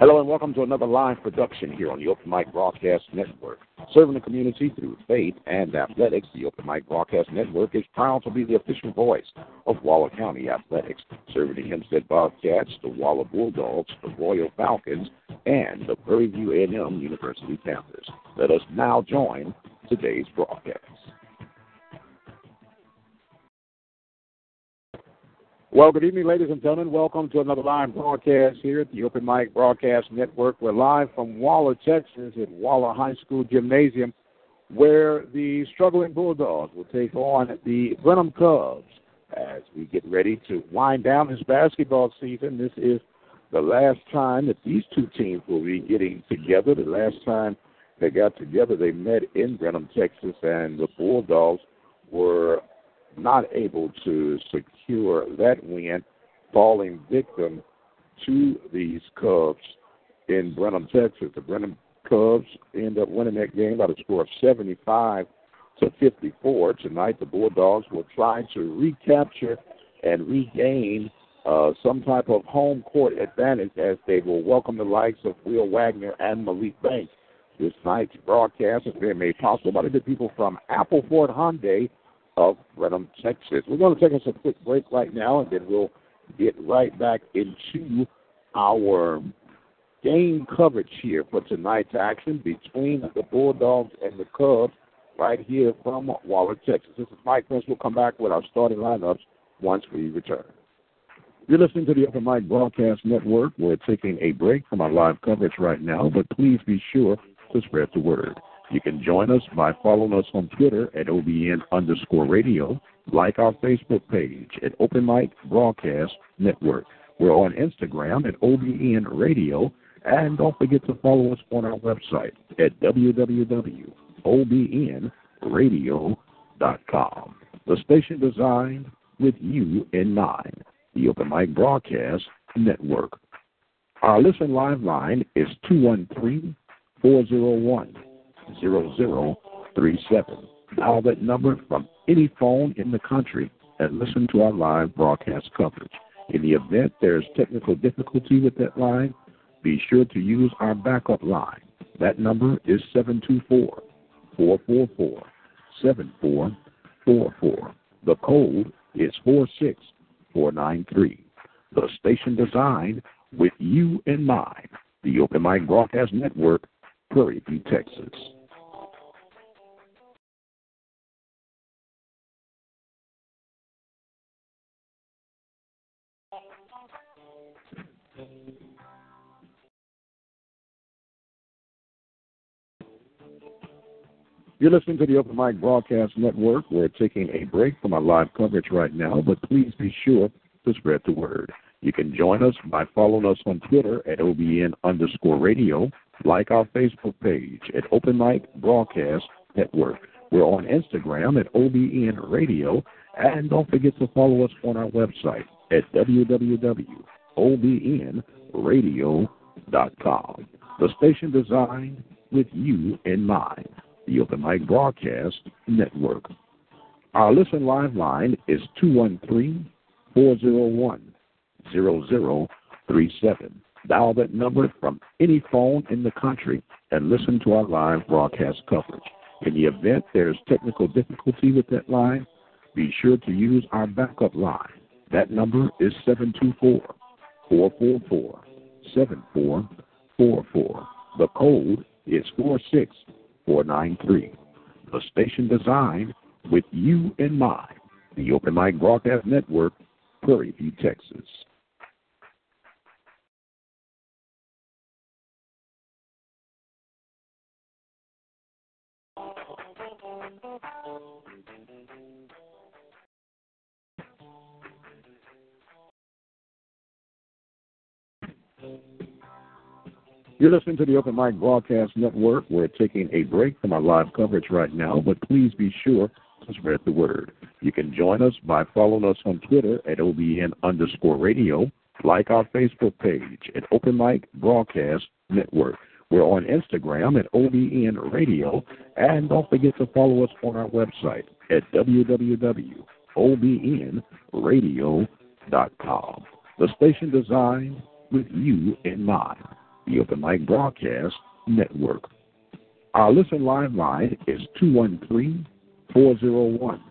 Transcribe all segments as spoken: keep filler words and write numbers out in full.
Hello and welcome to another live production here on the Open Mic Broadcast Network. Serving the community through faith and athletics, the Open Mic Broadcast Network is proud to be the official voice of Waller County Athletics, serving the Hempstead Bobcats, the Waller Bulldogs, the Royal Falcons, and the Prairie View A and M University Panthers. Let us now join today's broadcast. Well, good evening, ladies and gentlemen. Welcome to another live broadcast here at the Open Mic Broadcast Network. We're live from Waller, Texas, at Waller High School Gymnasium, where the struggling Bulldogs will take on the Brenham Cubs as we get ready to wind down this basketball season. This is the last time that these two teams will be getting together. The last time they got together, they met in Brenham, Texas, and the Bulldogs were not able to secure that win, falling victim to these Cubs in Brenham, Texas. The Brenham Cubs end up winning that game by the score of seventy-five to fifty-four. Tonight, the Bulldogs will try to recapture and regain uh, some type of home court advantage as they will welcome the likes of Will Wagner and Malik Banks. This night's broadcast has been made possible by the good people from Appleford Hyundai of Brenham, Texas. We're going to take us a quick break right now, and then we'll get right back into our game coverage here for tonight's action between the Bulldogs and the Cubs right here from Waller, Texas. This is Mike Prince. We'll come back with our starting lineups once we return. You're listening to the Open Mic Broadcast Network. We're taking a break from our live coverage right now, but please be sure to spread the word. You can join us by following us on Twitter at O B N underscore radio, like our Facebook page at Open Mic Broadcast Network. We're on Instagram at O B N Radio, and don't forget to follow us on our website at w w w dot o b n radio dot com. The station designed with you in mind, the Open Mic Broadcast Network. Our listen live line is two one three, four zero one, zero zero three seven. Dial that number from any phone in the country and listen to our live broadcast coverage. In the event there's technical difficulty with that line, be sure to use our backup line. That number is seven two four, four four four, seven four four four. The code is four six four nine three. The station designed with you in mind, the Open Mic Broadcast Network, Prairie View, Texas. You're listening to the Open Mic Broadcast Network. We're taking a break from our live coverage right now, but please be sure to spread the word. You can join us by following us on Twitter at O B N underscore radio, like our Facebook page at Open Mic Broadcast Network. We're on Instagram at O B N Radio, and don't forget to follow us on our website at w w w dot o b n radio dot com. The station designed with you in mind, the Open Mic Broadcast Network. Our listen live line is two one three, four oh one, zero zero three seven. Dial that number from any phone in the country and listen to our live broadcast coverage. In the event there is technical difficulty with that line, be sure to use our backup line. That number is seven two four, four four four, seven four four four. The code is four six four nine three. The station designed with you in mind. The Open Mic Broadcast Network, Prairie View, Texas. You're listening to the Open Mic Broadcast Network. We're taking a break from our live coverage right now, but please be sure to spread the word. You can join us by following us on Twitter at O B N underscore radio, like our Facebook page at Open Mic Broadcast Network. We're on Instagram at O B N Radio, and don't forget to follow us on our website at w w w dot o b n radio dot com. The station designed with you in mind. The Open Mic Broadcast Network. Our listen live line is two one three, four oh one,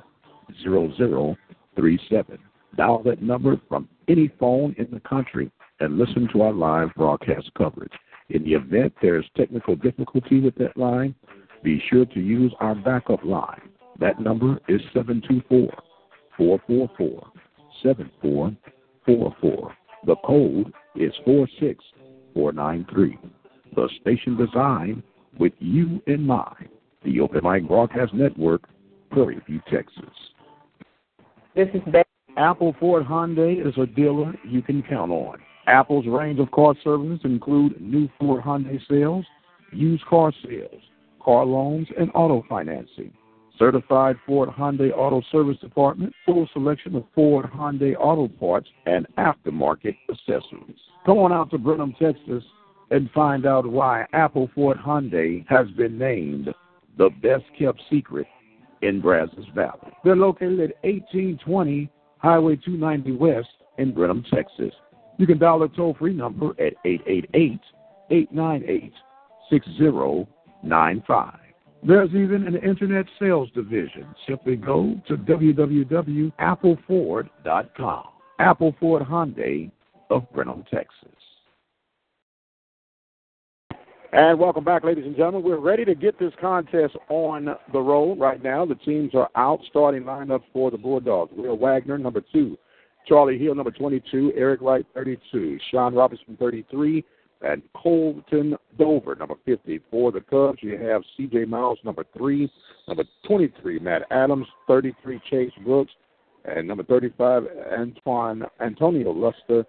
zero zero three seven. Dial that number from any phone in the country and listen to our live broadcast coverage. In the event there is technical difficulty with that line, be sure to use our backup line. That number is seven two four, four four four, seven four four four. The code is four six four nine three. The station designed with you in mind. The Open Mic Broadcast Network, Prairie View, Texas. This is Beth. Apple Ford Hyundai is a dealer you can count on. Apple's range of car services include new Ford Hyundai sales, used car sales, car loans, and auto financing. Certified Ford Hyundai Auto Service Department, full selection of Ford Hyundai auto parts and aftermarket accessories. Come on out to Brenham, Texas, and find out why Apple Ford Hyundai has been named the best-kept secret in Brazos Valley. They're located at eighteen twenty Highway two ninety West in Brenham, Texas. You can dial the toll-free number at eight eight eight, eight nine eight, six oh nine five. There's even an internet sales division. Simply go to w w w dot apple ford dot com. Apple Ford Hyundai of Brenham, Texas. And welcome back, ladies and gentlemen. We're ready to get this contest on the road right now. The teams are out, starting lineups for the Bulldogs. Will Wagner, number two. Charlie Hill, number twenty-two. Eric Wright, thirty-two. Sean Robinson, thirty-three. And Colton Dover, number fifty. For the Cubs, you have C J Miles, number three. Number twenty-three, Matt Adams. thirty-three, Chase Brooks. And number thirty-five, Antoine Antonio Luster.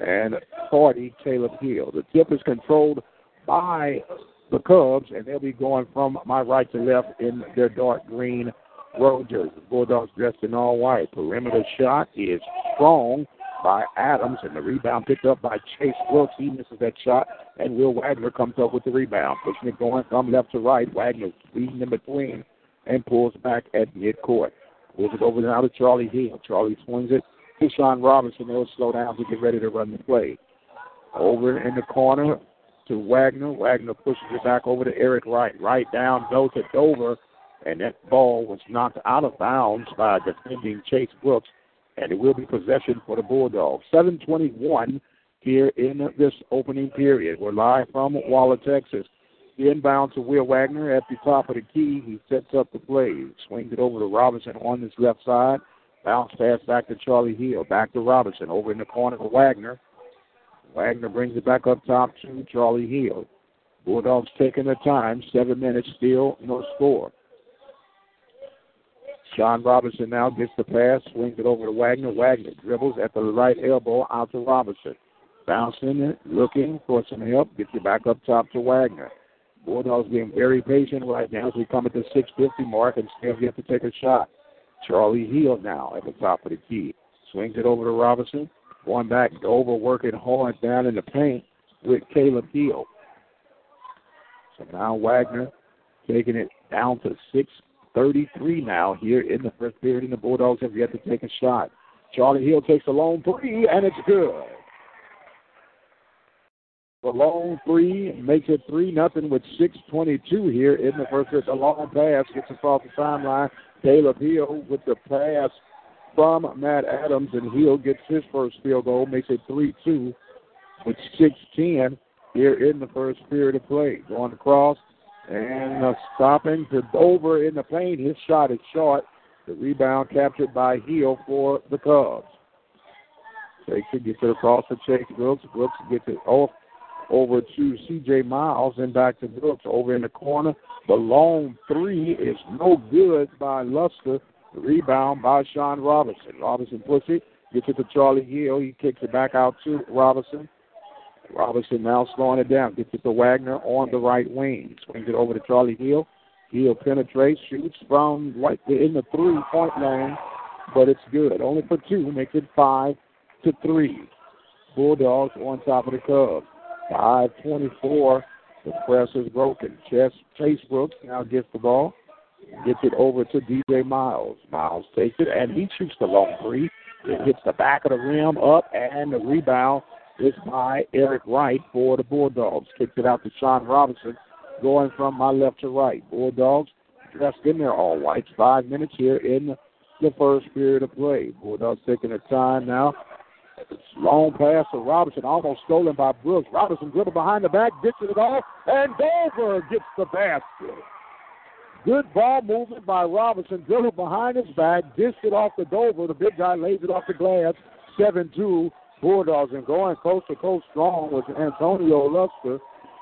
And forty, Caleb Hill. The tip is controlled by the Cubs, and they'll be going from my right to left in their dark green road jerseys. Bulldogs dressed in all white. Perimeter shot is strong by Adams, and the rebound picked up by Chase Brooks. He misses that shot, and Will Wagner comes up with the rebound, pushing it going from left to right. Wagner leading in between and pulls back at midcourt. Pulls it over now to Charlie Hill. Charlie swings it to Sean Robinson. They'll slow down to get ready to run the play. Over in the corner to Wagner. Wagner pushes it back over to Eric Wright. Wright down, goes to Dover, and that ball was knocked out of bounds by defending Chase Brooks. And it will be possession for the Bulldogs. seven twenty-one here in this opening period. We're live from Walla, Texas. The inbound to Will Wagner at the top of the key. He sets up the play. Swings it over to Robinson on his left side. Bounce pass back to Charlie Hill. Back to Robinson. Over in the corner to Wagner. Wagner brings it back up top to Charlie Hill. Bulldogs taking their time. Seven minutes still, no score. John Robinson now gets the pass, swings it over to Wagner. Wagner dribbles at the right elbow out to Robinson. Bouncing it, looking for some help, gets it back up top to Wagner. Bulldogs being very patient right now as we come at the six fifty mark and still get to take a shot. Charlie Hill now at the top of the key. Swings it over to Robinson. Going back, Dover working hard down in the paint with Caleb Hill. So now Wagner taking it down to six thirty-three now here in the first period, and the Bulldogs have yet to take a shot. Charlie Hill takes a lone three, and it's good. The lone three makes it three nothing with six twenty-two here in the first. It's a long pass, gets across the timeline. Caleb Hill with the pass from Matt Adams, and Hill gets his first field goal, makes it three two with six ten here in the first period of play. Going across and uh, stopping to Dover in the paint. His shot is short. The rebound captured by Hill for the Cubs. Takes it, gets it across to Chase Brooks. Brooks gets it off over to C J. Miles and back to Brooks over in the corner. The long three is no good by Luster. The rebound by Sean Robinson. Robinson puts it, gets it to Charlie Hill. He kicks it back out to Robinson. Robinson now slowing it down. Gets it to Wagner on the right wing. Swings it over to Charlie Hill. Hill penetrates, shoots from right in the three-point line, but it's good. Only for two, makes it five to three. Bulldogs on top of the Cubs. five twenty-four, the press is broken. Chase, Chase Brooks now gets the ball, gets it over to D J. Miles. Miles takes it, and he shoots the long three. It hits the back of the rim, up, and the rebound is by Eric Wright for the Bulldogs. Kicks it out to Sean Robinson, going from my left to right. Bulldogs dressed in their all whites. Five minutes here in the first period of play. Bulldogs taking their time now. Long pass to Robinson, almost stolen by Brooks. Robinson dribbled behind the back, ditches it off, and Dover gets the basket. Good ball movement by Robinson, dribbled behind his back, dished it off to Dover. The big guy lays it off the glass. seven two, Bulldogs, and going coast to coast strong was Antonio Luster,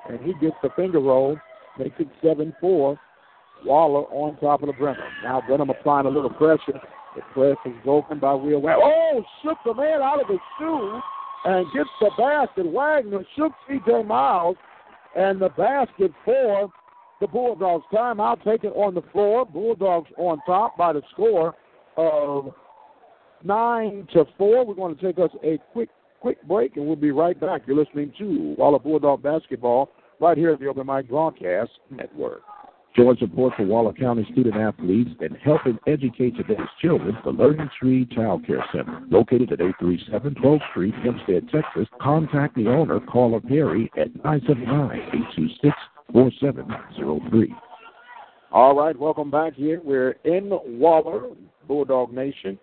and he gets the finger roll, makes it seven four. Waller on top of the Brenham. Now Brenham applying a little pressure. The press is broken by Will Wagner. Oh, shook the man out of his shoes and gets the basket. Wagner shook C J. Miles, and the basket for the Bulldogs. Timeout taken on the floor. Bulldogs on top by the score of nine to four. We're going to take us a quick, quick break, and we'll be right back. You're listening to Waller Bulldog Basketball right here at the Open Mic Broadcast Network. Join support for Waller County student-athletes and helping educate today's children, the Learning Tree Child Care Center, located at eight thirty-seven twelfth Street, Hempstead, Texas. Contact the owner, Carla Perry, at nine seven nine, eight two six, four seven zero three. All right, welcome back here. We're in Waller, Bulldog Nation,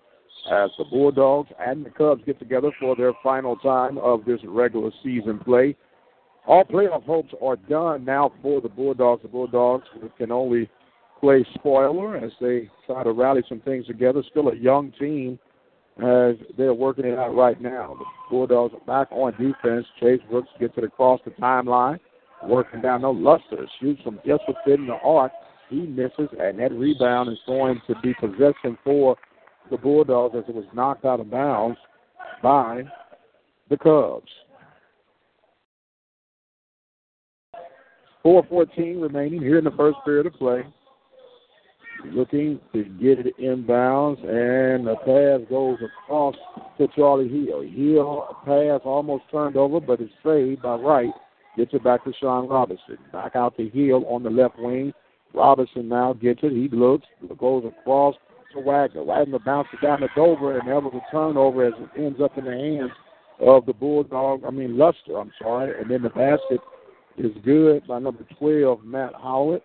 as the Bulldogs and the Cubs get together for their final time of this regular season play. All playoff hopes are done now for the Bulldogs. The Bulldogs can only play spoiler as they try to rally some things together. Still a young team as they're working it out right now. The Bulldogs are back on defense. Chase Brooks gets it across the timeline, working down. No, Luster shoots from just within the arc. He misses, and that rebound is going to be possession for the Bulldogs as it was knocked out of bounds by the Cubs. four fourteen remaining here in the first period of play. Looking to get it inbounds, and the pass goes across to Charlie Hill. Hill pass almost turned over, but it's saved by Wright. Gets it back to Sean Robinson. Back out to Hill on the left wing. Robinson now gets it. He looks, goes across to Wagner. Wagner bounces down to Dover, and there was a turnover as it ends up in the hands of the Bulldog, I mean Luster, I'm sorry, and then the basket is good by number twelve, Matt Howlett.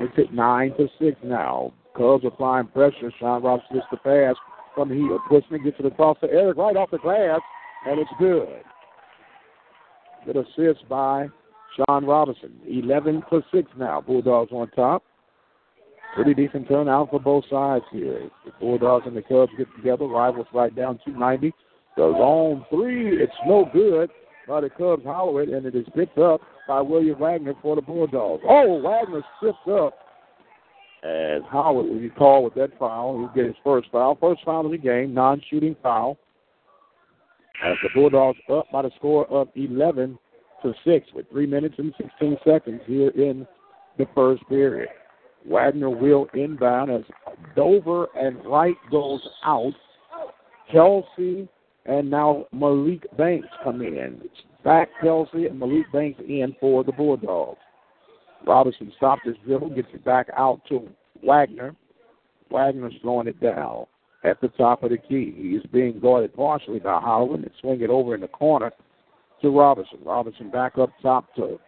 It's at nine to six now. Cubs applying pressure. Sean Robinson gets the pass from Hill. Pushing it, gets it across to Eric right off the glass, and it's good. Good assist by Sean Robinson. eleven to six now. Bulldogs on top. Pretty decent turnout for both sides here. The Bulldogs and the Cubs get together. Rivals right down two ninety. The long three, it's no good by the Cubs. Holloway, and it is picked up by William Wagner for the Bulldogs. Oh, Wagner stripped up. And Howard will be called with that foul. He'll get his first foul. First foul of the game, non-shooting foul. As the Bulldogs up by the score of eleven to six with three minutes and sixteen seconds here in the first period. Wagner will inbound as Dover and Wright goes out. Kelsey and now Malik Banks come in. Back Kelsey and Malik Banks in for the Bulldogs. Robertson stopped his dribble, gets it back out to Wagner. Wagner's throwing it down at the top of the key. He's being guarded partially by Holloway, and swing it over in the corner to Robertson. Robertson back up top to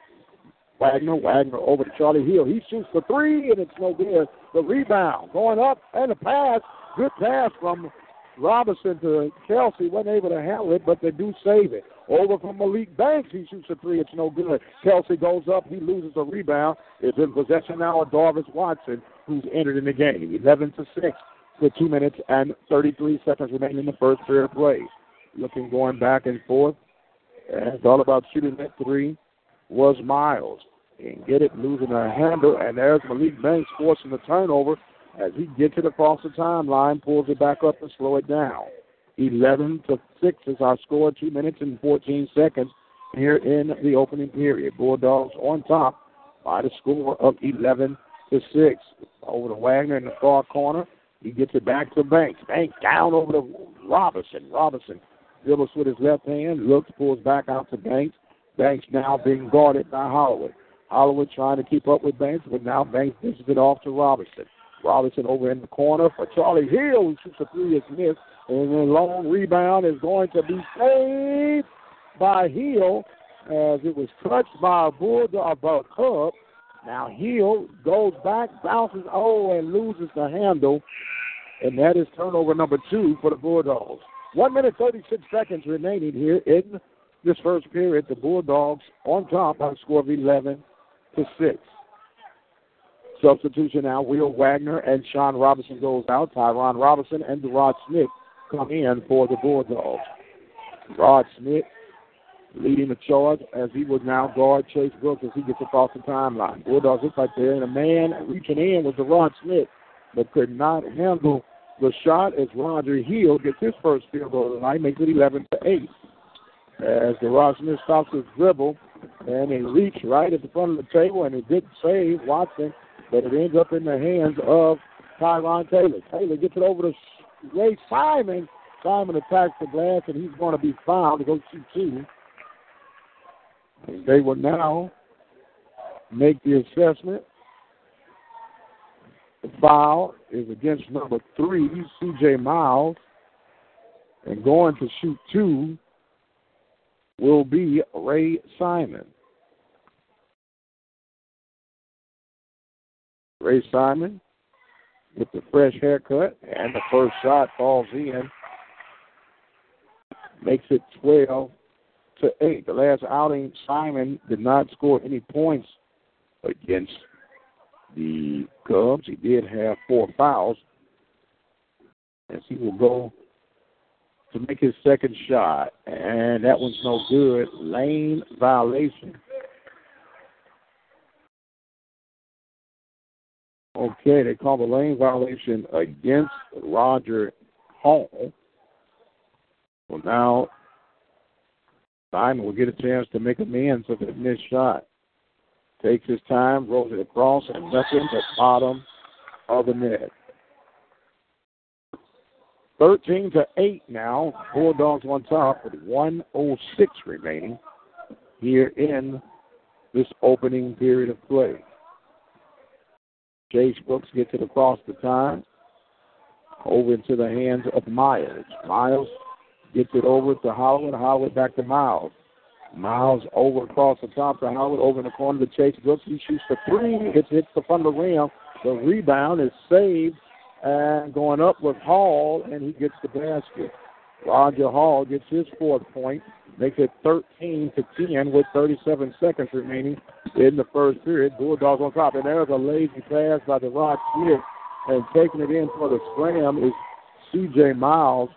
Wagner. Wagner over to Charlie Hill. He shoots for three, and it's no good. The rebound going up, and a pass. Good pass from Robertson to Kelsey. Wasn't able to handle it, but they do save it. Over from Malik Banks. He shoots a three. It's no good. Kelsey goes up. He loses a rebound. It's in possession now of Darvis Watson, who's entered in the game. eleven to six with two minutes and thirty-three seconds remaining in the first period of play. Looking going back and forth. And it's all about shooting that three was Miles. And get it, losing a handle. And there's Malik Banks forcing the turnover as he gets it across the timeline, pulls it back up and slow it down. eleven to six is our score, two minutes and fourteen seconds here in the opening period. Bulldogs on top by the score of eleven to six. Over to Wagner in the far corner. He gets it back to Banks. Banks down over to Robertson. Robertson dribbles with his left hand, looks, pulls back out to Banks. Banks now being guarded by Holloway. Holloway trying to keep up with Banks, but now Banks dishes it off to Robertson. Robertson over in the corner for Charlie Hill, who shoots a three, it's missed. And the long rebound is going to be saved by Hill as it was touched by a Bulldog Cub. Now Hill goes back, bounces, oh, and loses the handle. And that is turnover number two for the Bulldogs. one minute, thirty-six seconds remaining here in this first period. The Bulldogs on top by a score of eleven to six. Substitution now, Will Wagner and Sean Robertson goes out. Tyron Robertson and Derod Smith come in for the Bulldogs. Derod Smith leading the charge as he will now guard Chase Brooks as he gets across the timeline. Bulldogs look like they're in a man reaching in with Derod Smith, but could not handle the shot as Roger Hill gets his first field goal tonight, makes it eleven to eight. As Derod Smith stops his dribble, and he leaps right at the front of the table, and a good save, Watson, but it ends up in the hands of Tyron Taylor. Taylor gets it over to Ray Simon. Simon attacks the glass, and he's going to be fouled to go two two. They will now make the assessment. The foul is against number three, C J. Miles, and going to shoot two will be Ray Simon. Ray Simon with the fresh haircut, and the first shot falls in. Makes it twelve to eight. The last outing, Simon did not score any points against the Cubs. He did have four fouls, as he will go to make his second shot, and that one's no good. Lane violation. Okay, they call the lane violation against Roger Hall. Well, now Simon will get a chance to make amends of that missed shot. Takes his time, rolls it across, and nothing but bottom of the net. thirteen to eight now. Bulldogs on top with one oh six remaining here in this opening period of play. Chase Brooks gets it across the time, over into the hands of Miles. Miles gets it over to Howard. Howard back to Miles. Miles over across the top to Howard, over in the corner to Chase Brooks. He shoots the three. It hits the front of the rim. The rebound is saved and going up with Hall, and he gets the basket. Roger Hall gets his fourth point, makes it thirteen to ten with thirty-seven seconds remaining in the first period. Bulldogs on top, and there's a lazy pass by Derod Smith, and taking it in for the scram is C J. Miles,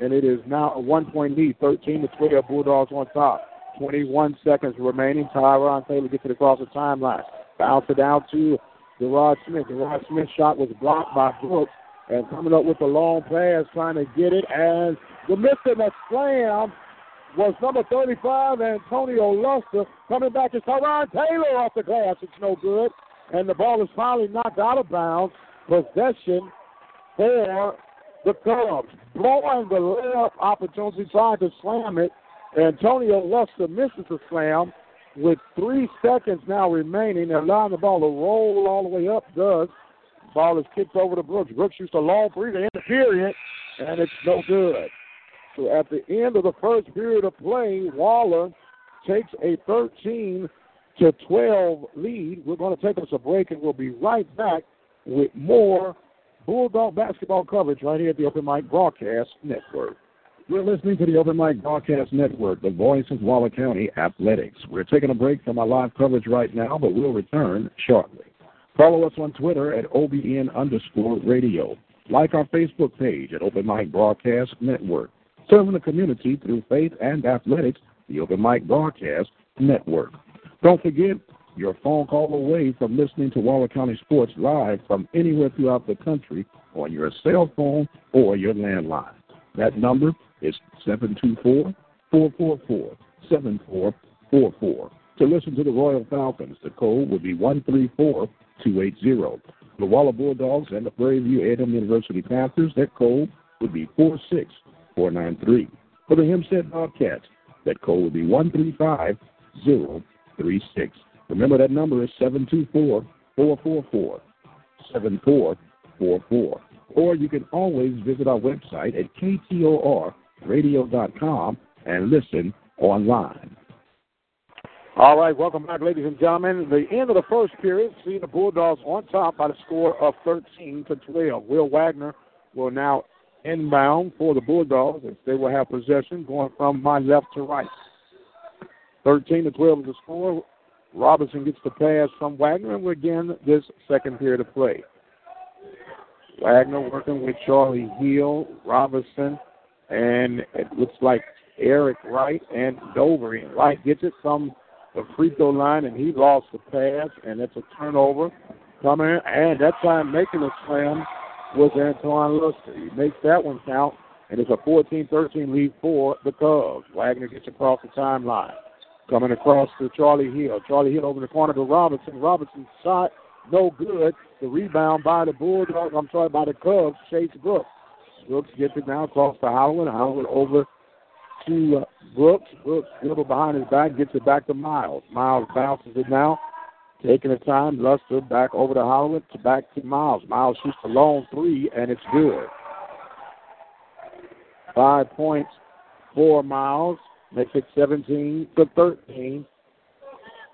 and it is now a one-point lead, thirteen to twelve. Bulldogs on top, twenty-one seconds remaining. Tyron Taylor gets it across the timeline, bounce it out to Derod Smith. Derod Smith's shot was blocked by Brooks, and coming up with a long pass, trying to get it, as the missing a slam was number thirty-five, Antonio Luster. Coming back is Tyron Taylor off the glass. It's no good, and the ball is finally knocked out of bounds. Possession for the Cubs. Blowing the layup opportunity, trying to slam it. Antonio Luster misses the slam, with three seconds now remaining. They're allowing the ball to roll all the way up. Does. Ball is kicked over to Brooks. Brooks shoots a long three to end the period, and it's no good. So at the end of the first period of play, Waller takes a thirteen to twelve lead. We're going to take us a break, and we'll be right back with more Bulldog basketball coverage right here at the Open Mic Broadcast Network. You're listening to the Open Mic Broadcast Network, the voice of Waller County Athletics. We're taking a break from our live coverage right now, but we'll return shortly. Follow us on Twitter at O B N underscore radio. Like our Facebook page at Open Mic Broadcast Network. Serving the community through faith and athletics, the Open Mic Broadcast Network. Don't forget, you're a phone call away from listening to Waller County Sports live from anywhere throughout the country on your cell phone or your landline. That number is seven two four, four four four, seven four four four. To listen to the Royal Falcons, the code would be one three four, two eight zero. The Waller Bulldogs and the Prairie View A and M University Panthers, that code would be four six four nine three. For the Hempstead Bobcats, that code would be one three five zero three six. Remember, that number is seven two four, four four four, seven four four four. Or you can always visit our website at K T O R radio dot com and listen online. All right, welcome back, ladies and gentlemen. The end of the first period, seeing the Bulldogs on top by the score of thirteen to twelve. Will Wagner will now inbound for the Bulldogs as they will have possession going from my left to right. thirteen to twelve is the score. Robinson gets the pass from Wagner, and we begin this second period of play. Wagner working with Charlie Hill, Robinson, and it looks like Eric Wright and Dover. Wright gets it from the free throw line, and he lost the pass, and it's a turnover. Coming in, and that time making a slam was Antoine Luster. He makes that one count, and it's a fourteen thirteen lead for the Cubs. Wagner gets across the timeline. Coming across to Charlie Hill. Charlie Hill over the corner to Robinson. Robinson's shot, no good. The rebound by the Bulldogs, I'm sorry, by the Cubs, Chase Brooks. Brooks gets it now across to Howland. Howland over to uh, Brooks. Brooks dribble behind his back, gets it back to Miles. Miles bounces it now, taking the time. Luster back over to Howland, to back to Miles. Miles shoots a long three, and it's good. Five points for Miles. Makes it seventeen to thirteen.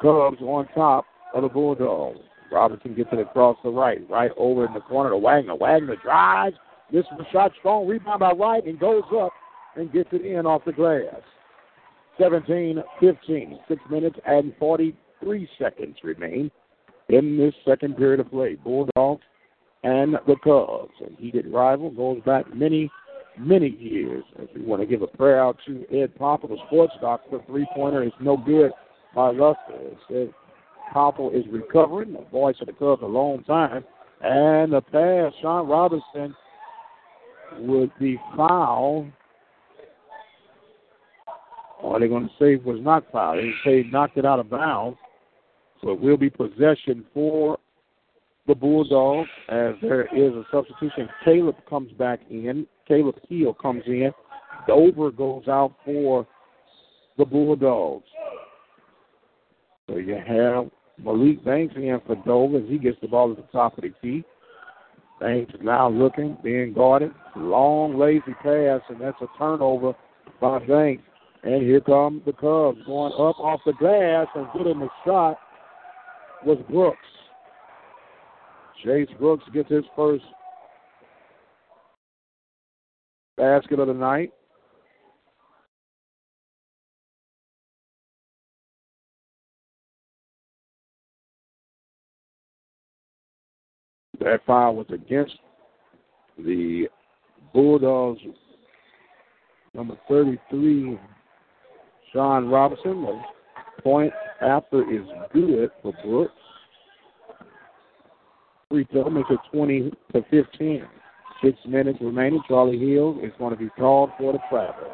Cubs on top of the Bulldogs. Robinson gets it across the right. Right over in the corner to Wagner. Wagner drives. This is a shot strong. Rebound by Wright and goes up and gets it in off the glass. seventeen fifteen. Six minutes and forty-three seconds remain in this second period of play. Bulldogs and the Cubs. And heated rival goes back many many years. As we want to give a prayer out to Ed Popple, the sports doctor. Three-pointer is no good by Luster. Ed Popple is recovering, the voice of the Cubs a long time. And the pass, Sean Robinson would be fouled. Or they're going to say it was not fouled. They say knocked it out of bounds. So it will be possession for the Bulldogs as there is a substitution. Caleb comes back in. Caleb Hill comes in. Dover goes out for the Bulldogs. So you have Malik Banks in for Dover as he gets the ball at the top of the key. Banks now looking, being guarded. Long, lazy pass, and that's a turnover by Banks. And here come the Cubs going up off the glass and getting the shot was Brooks. Chase Brooks gets his first basket of the night. That foul was against the Bulldogs, number thirty-three, Sean Robinson. The point after is good for Brooks. Free throw makes it twenty to fifteen. Six minutes remaining. Charlie Hill is going to be called for the travel.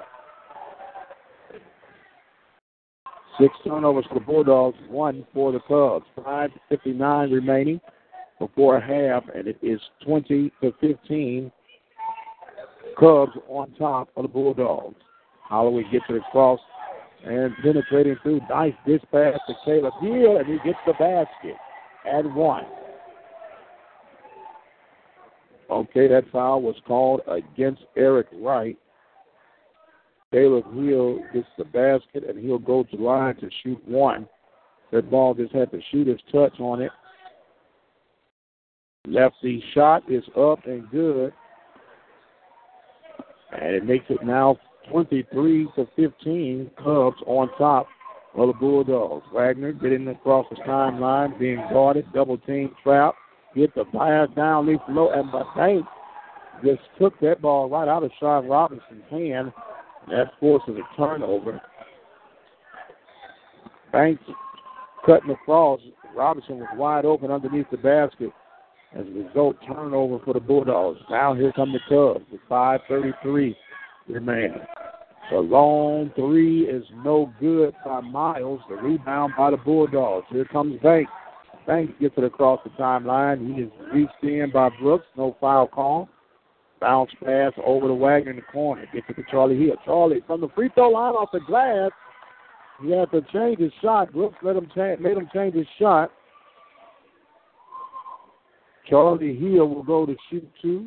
Six turnovers for the Bulldogs, one for the Cubs. five fifty-nine remaining before half, and it is twenty to fifteen. Cubs on top of the Bulldogs. Holloway gets it across and penetrating through. Nice dispatch to Caleb Hill, and he gets the basket and one. Okay, that foul was called against Eric Wright. Caleb Hill gets the basket, and he'll go to the line to shoot one. That ball just had to shoot his touch on it. Lefty shot is up and good. And it makes it now twenty-three to fifteen, Cubs on top of the Bulldogs. Wagner getting across the timeline, being guarded, double-team trap. Get the pass down, leaf low, and Batank just took that ball right out of Sean Robinson's hand. That forces a turnover. Banks cutting across. Robinson was wide open underneath the basket. As a result, turnover for the Bulldogs. Now here come the Cubs with five thirty-three remaining. The long three is no good by Miles. The rebound by the Bulldogs. Here comes Banks. Banks gets it across the timeline. He is reached in by Brooks. No foul call. Bounce pass over the Wagner in the corner. Gets it to Charlie Hill. Charlie from the free throw line off the glass. He had to change his shot. Brooks let him cha- made him change his shot. Charlie Hill will go to shoot two.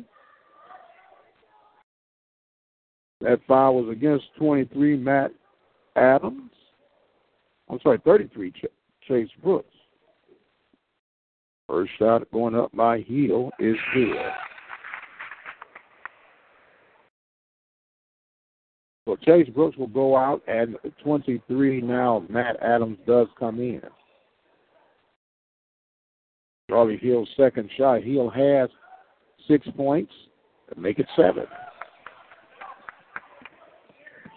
That foul was against twenty-three, Matt Adams. I'm sorry, thirty-three, Ch- Chase Brooks. First shot going up by Hill is good. So Chase Brooks will go out, and twenty-three now, Matt Adams does come in. Charlie Hill's second shot. Hill has six points to make it seven.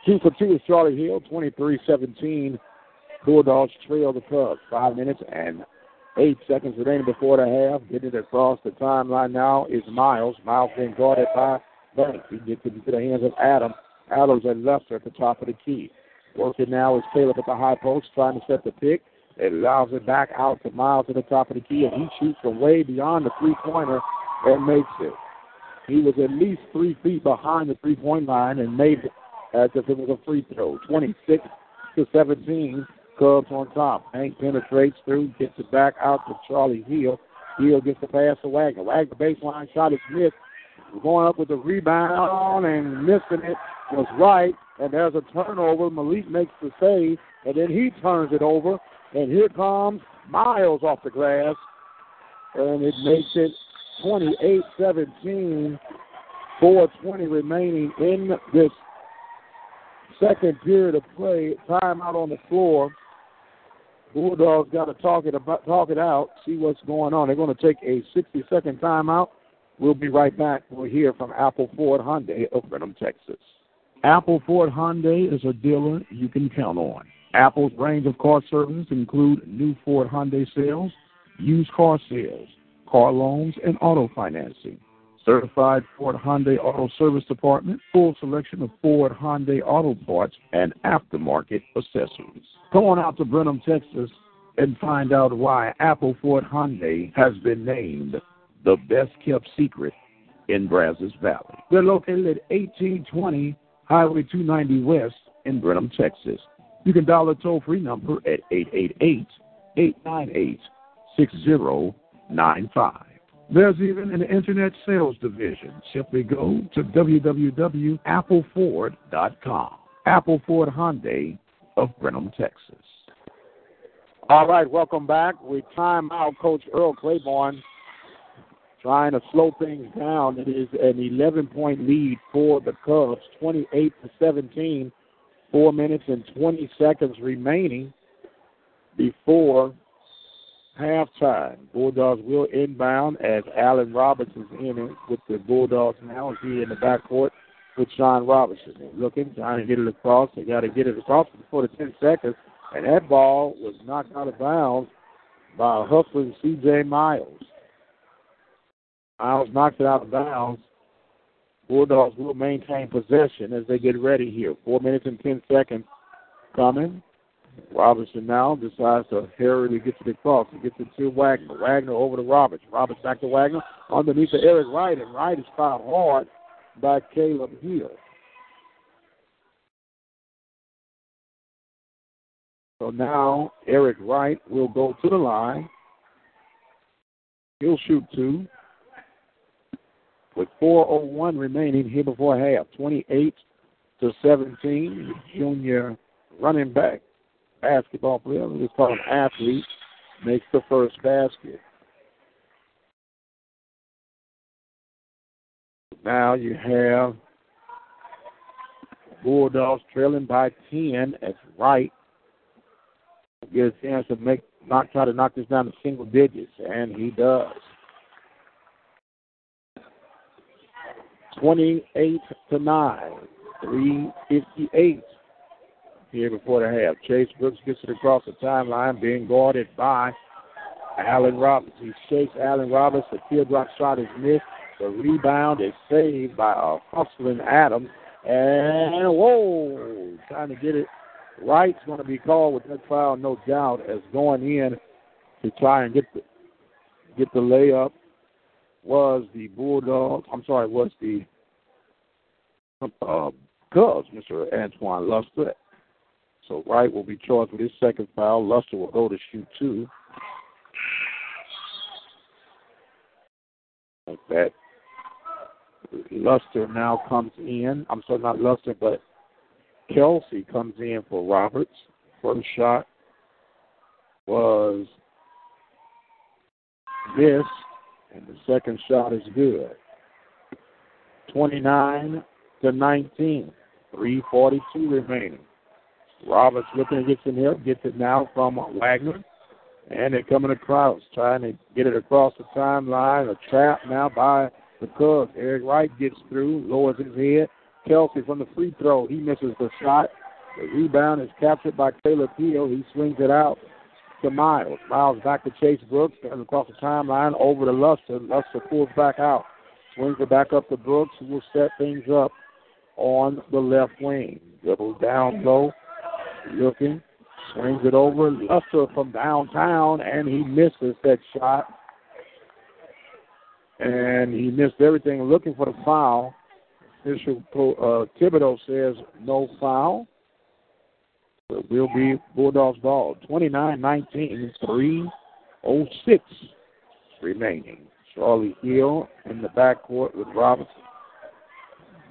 Two for two is Charlie Hill, twenty-three seventeen. Bulldogs trail the Cubs. Five minutes and eight seconds remaining before the half. Getting it across the timeline now is Miles. Miles being guarded by Banks. He gets it into the hands of Adams. Adams and Lester at the top of the key. Working now is Caleb at the high post, trying to set the pick. It allows it back out to Miles at the top of the key, and he shoots from way beyond the three-pointer and makes it. He was at least three feet behind the three-point line and made it as if it was a free throw. twenty-six to seventeen, Cubs on top. Hank penetrates through, gets it back out to Charlie Hill. Hill gets the pass to Wagner. Wagner baseline shot is missed. Going up with the rebound and missing it was right, and there's a turnover. Malik makes the save, and then he turns it over. And here comes Miles off the glass, and it makes it twenty-eight seventeen, four twenty remaining in this second period of play. Timeout on the floor. Bulldogs got to talk it, about, talk it out, see what's going on. They're going to take a sixty-second timeout. We'll be right back. We'll hear from Apple Ford Hyundai of Brenham, Texas. Apple Ford Hyundai is a dealer you can count on. Apple's range of car services include new Ford Hyundai sales, used car sales, car loans, and auto financing. Certified Ford Hyundai Auto Service Department, full selection of Ford Hyundai auto parts and aftermarket accessories. Come on out to Brenham, Texas, and find out why Apple Ford Hyundai has been named the best-kept secret in Brazos Valley. They're located at eighteen twenty Highway two ninety West in Brenham, Texas. You can dial the toll-free number at eight eight eight, eight nine eight, six zero nine five. There's even an internet sales division. Simply go to w w w dot apple ford dot com. Apple Ford Hyundai of Brenham, Texas. All right, welcome back. We time out Coach Earl Claiborne trying to slow things down. It is an eleven-point lead for the Cubs, twenty-eight to seventeen. Four minutes and twenty seconds remaining before halftime. Bulldogs will inbound as Allen Robinson's in it with the Bulldogs now. Is he in the backcourt with Sean Robinson? They're looking, trying to get it across. They got to get it across before the ten seconds. And that ball was knocked out of bounds by hustling C J Miles. Miles knocked it out of bounds. Bulldogs will maintain possession as they get ready here. Four minutes and ten seconds coming. Robinson now decides to hurriedly get to the cross. He gets it to Wagner. Wagner over to Roberts. Roberts back to Wagner. Underneath to Eric Wright, and Wright is fouled hard by Caleb Hill. So now Eric Wright will go to the line. He'll shoot two. With four oh one remaining here before half, twenty-eight to seventeen, junior running back, basketball player, we just call him athlete, makes the first basket. Now you have Bulldogs trailing by ten as Wright get a chance to make, not try to knock this down to single digits, and he does. twenty-eight to nine, three fifty-eight here before the half. Chase Brooks gets it across the timeline, being guarded by Allen Roberts. He shakes Allen Roberts. The field drop shot is missed. The rebound is saved by a hustling Adams. And, whoa, trying to get it. Wright's going to be called with that foul, no doubt, as going in to try and get the, get the layup. Was the Bulldogs, I'm sorry, was the uh, Cubs, Mister Antoine Luster. So Wright will be charged with his second foul. Luster will go to shoot two. Like that. Luster now comes in. I'm sorry, not Luster, but Kelsey comes in for Roberts. First shot was this. And the second shot is good. twenty-nine to nineteen. three forty-two remaining. Roberts looking to get some help. Gets it now from Wagner. And they're coming across, trying to get it across the timeline. A trap now by the Cubs. Eric Wright gets through, lowers his head. Kelsey from the free throw. He misses the shot. The rebound is captured by Caleb Peel. He swings it out to Miles. Miles back to Chase Brooks, and across the timeline over to Luster. Luster pulls back out, swings it back up to Brooks, who will set things up on the left wing. Dribbles down low, looking, swings it over. Luster from downtown, and he misses that shot. And he missed everything looking for the foul. Official uh, Thibodeau says no foul. It will be Bulldogs ball. twenty-nine nineteen, three oh six remaining. Charlie Hill in the backcourt with Robinson.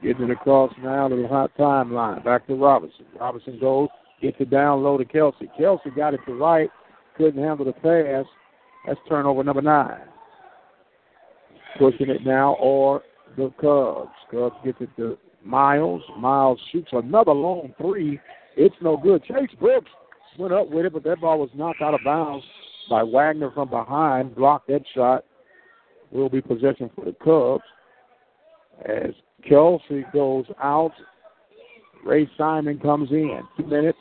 Getting it across now to the hot timeline. Back to Robinson. Robinson goes, gets it down low to Kelsey. Kelsey got it to Wright, couldn't handle the pass. That's turnover number nine. Pushing it now or the Cubs. Cubs gets it to Miles. Miles shoots another long three. It's no good. Chase Brooks went up with it, but that ball was knocked out of bounds by Wagner from behind. Blocked that shot. Will be possession for the Cubs. As Kelsey goes out, Ray Simon comes in. Two minutes,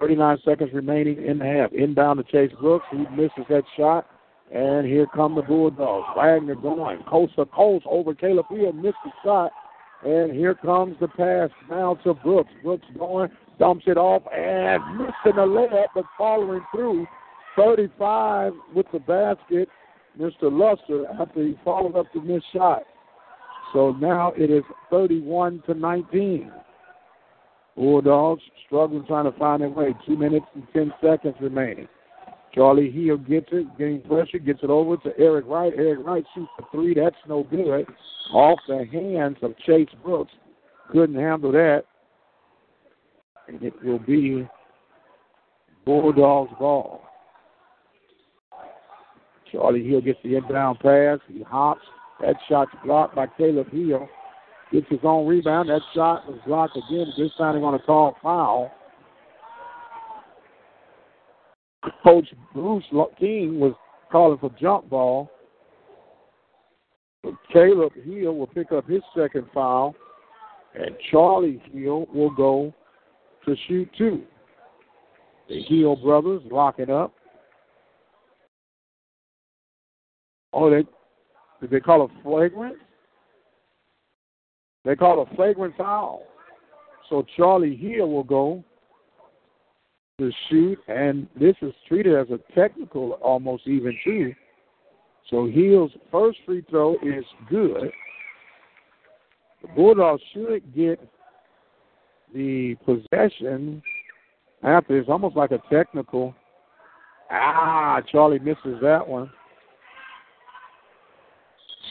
thirty-nine seconds remaining in the half. Inbound to Chase Brooks. He misses that shot. And here come the Bulldogs. Wagner going coast to coast over Caleb Hill. Missed the shot. And here comes the pass now to Brooks. Brooks going, dumps it off, and missing a layup, but following through. thirty-five with the basket, Mister Luster, after he followed up the missed shot. So now it is thirty-one to nineteen. Bulldogs struggling trying to find their way. Two minutes and ten seconds remaining. Charlie Hill gets it, getting pressure, gets it over to Eric Wright. Eric Wright shoots a three. That's no good. Off the hands of Chase Brooks. Couldn't handle that. And it will be Bulldogs ball. Charlie Hill gets the inbound pass. He hops. That shot's blocked by Caleb Hill. Gets his own rebound. That shot was blocked again. This time they're going to call foul. Coach Bruce King was calling for jump ball. But Caleb Hill will pick up his second foul, and Charlie Hill will go to shoot two. The Hill brothers lock it up. Oh, they did they call a flagrant? They call a flagrant foul. So Charlie Hill will go to shoot, and this is treated as a technical almost even too. So Hill's first free throw is good. The Bulldogs should get the possession after. It's almost like a technical. Ah, Charlie misses that one.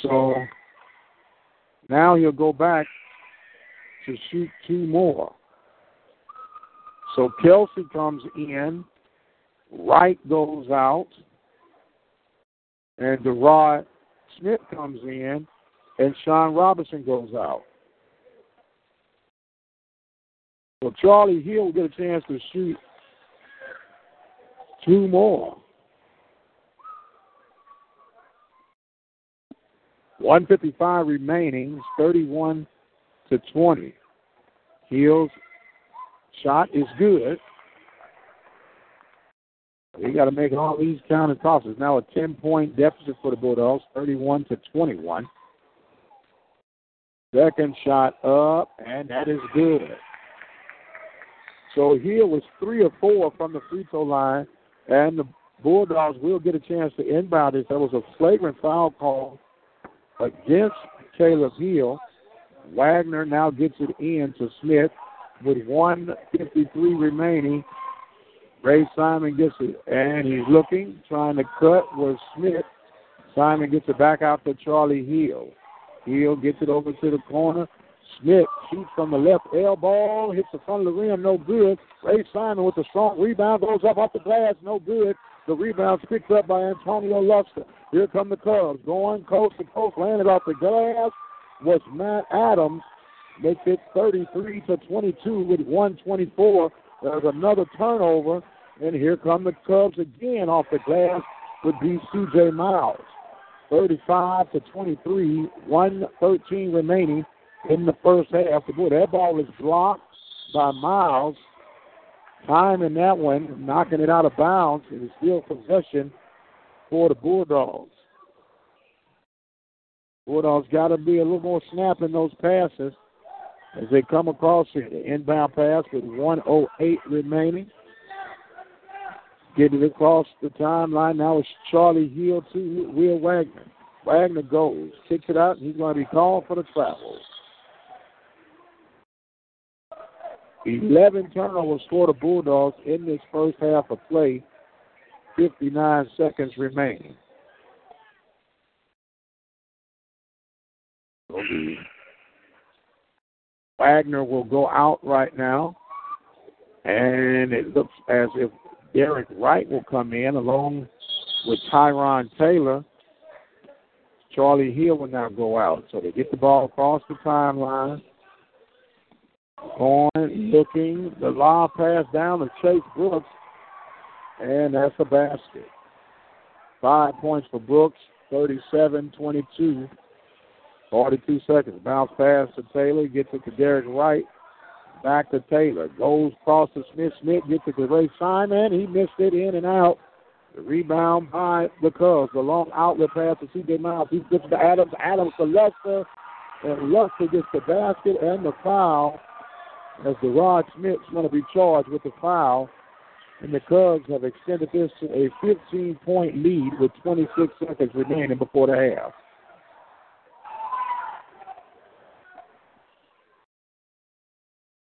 So now he'll go back to shoot two more. So Kelsey comes in. Wright goes out. And Derod Smith comes in. And Sean Robinson goes out. So Charlie Hill will get a chance to shoot two more. one fifty-five remaining, thirty-one to twenty. Hill's shot is good. We got to make all these count and tosses. Now a ten-point deficit for the Bulldogs, thirty-one to twenty-one. Second shot up, and that is good. So Hill was three or four from the free throw line, and the Bulldogs will get a chance to inbound this. That was a flagrant foul call against Caleb Hill. Wagner now gets it in to Smith with one fifty-three remaining. Ray Simon gets it, and he's looking, trying to cut with Smith. Simon gets it back out to Charlie Hill. Hill gets it over to the corner. Smith shoots from the left elbow, hits the front of the rim, no good. Ray Simon with a strong rebound, goes up off the glass, no good. The rebound picked up by Antonio Luster. Here come the Cubs, going coast to coast, landed off the glass. Was Matt Adams, makes it thirty-three to twenty-two with one twenty-four. There's another turnover, and here come the Cubs again off the glass would be C J Miles. thirty-five to twenty-three, one thirteen remaining in the first half. Boy, that ball is blocked by Miles. Time in that one, knocking it out of bounds. It is still possession for the Bulldogs. Bulldogs got to be a little more snap in those passes as they come across here. The inbound pass with one oh eight remaining. Getting across the timeline. Now it's Charlie Hill to Will Wagner. Wagner goes, kicks it out, and he's going to be called for the travel. eleven turnovers for the Bulldogs in this first half of play. fifty-nine seconds remaining. Okay. Wagner will go out right now. And it looks as if Derek Wright will come in along with Tyron Taylor. Charlie Hill will now go out. So they get the ball across the timeline. Going, looking, the lob pass down to Chase Brooks, and that's a basket. Five points for Brooks, thirty-seven twenty-two, forty-two seconds. Bounce pass to Taylor, gets it to Derek Wright, back to Taylor. Goes across to Smith, Smith gets it to Ray Simon, he missed it in and out. The rebound by the Cubs, the long outlet pass to C J Miles, he gets to Adams, Adams to Lester, and Lester gets the basket and the foul. As Derod Smith's going to be charged with the foul, and the Cubs have extended this to a fifteen-point lead with twenty-six seconds remaining before the half.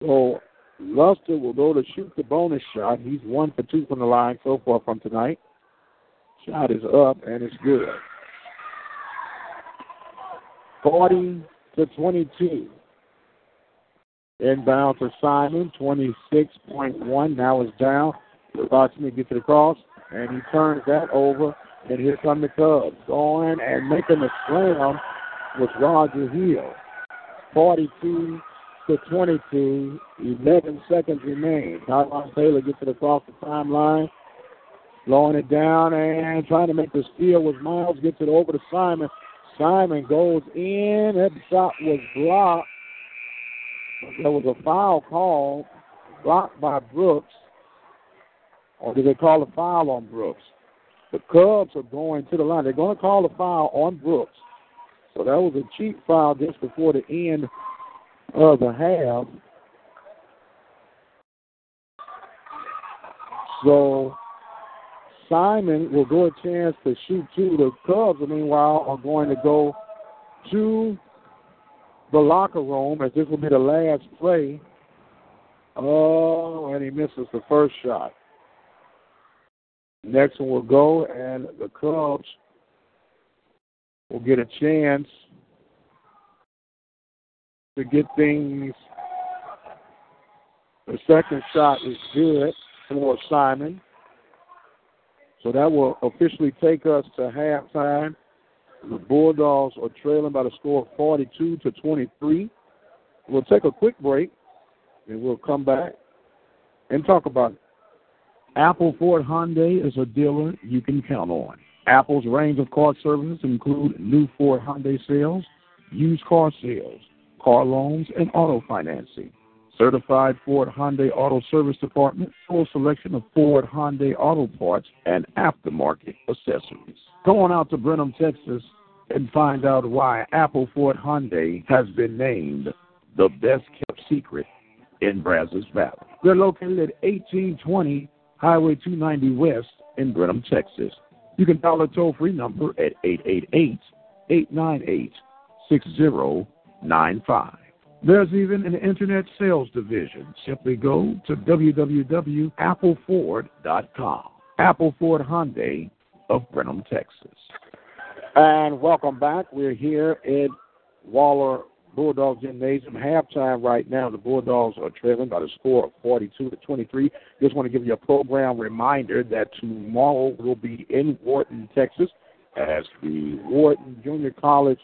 So Luster will go to shoot the bonus shot. He's one for two from the line so far from tonight. Shot is up, and it's good. forty to twenty-two. Inbound for Simon, twenty-six point one. Now it's down. Derod Smith gets it across, and he turns that over. And here come the Cubs. Going and making the slam with Roger Hill. forty-two to twenty-two. eleven seconds remain. Tyron Taylor gets it across the timeline. Blowing it down and trying to make the steal with Miles. Gets it over to Simon. Simon goes in. That shot was blocked. There was a foul call blocked by Brooks. Or did they call a foul on Brooks? The Cubs are going to the line. They're going to call a foul on Brooks. So that was a cheap foul just before the end of the half. So Simon will go a chance to shoot two. The Cubs, meanwhile, are going to go two. The locker room, as this will be the last play Oh, and he misses the first shot. Next one will go, and the Cubs will get a chance to get things. The second shot is good for Simon. So that will officially take us to halftime. The Bulldogs are trailing by the score of forty-two to twenty-three. We'll take a quick break, and we'll come back and talk about it. Apple Ford Hyundai is a dealer you can count on. Apple's range of car services include new Ford Hyundai sales, used car sales, car loans, and auto financing. Certified Ford Hyundai Auto Service Department, full selection of Ford Hyundai auto parts and aftermarket accessories. Go on out to Brenham, Texas, and find out why Apple Ford Hyundai has been named the best-kept secret in Brazos Valley. They're located at eighteen twenty Highway two ninety West in Brenham, Texas. You can dial a toll-free number at eight eight eight, eight nine eight, six zero nine five. There's even an internet sales division. Simply go to w w w dot apple ford dot com. Apple Ford Hyundai of Brenham, Texas. And welcome back. We're here at Waller Bulldogs Gymnasium. Halftime right now. The Bulldogs are trailing by the score of forty-two to twenty-three. Just want to give you a program reminder that tomorrow we'll be in Wharton, Texas, as the Wharton Junior College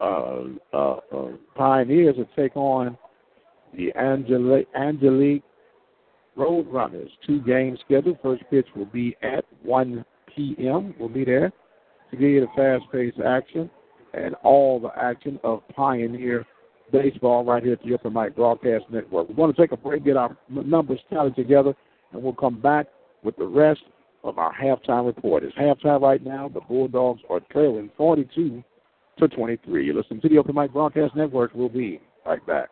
uh, uh, uh, Pioneers will take on the Angelique, Angelique Roadrunners. Two games scheduled. First pitch will be at one p.m. We'll be there to give you the fast-paced action and all the action of Pioneer Baseball right here at the Open Mic Broadcast Network. We're going to take a break, get our numbers tallied together, and we'll come back with the rest of our halftime report. It's halftime right now. The Bulldogs are trailing forty-two to twenty-three. You're listening to the Open Mic Broadcast Network. We'll be right back.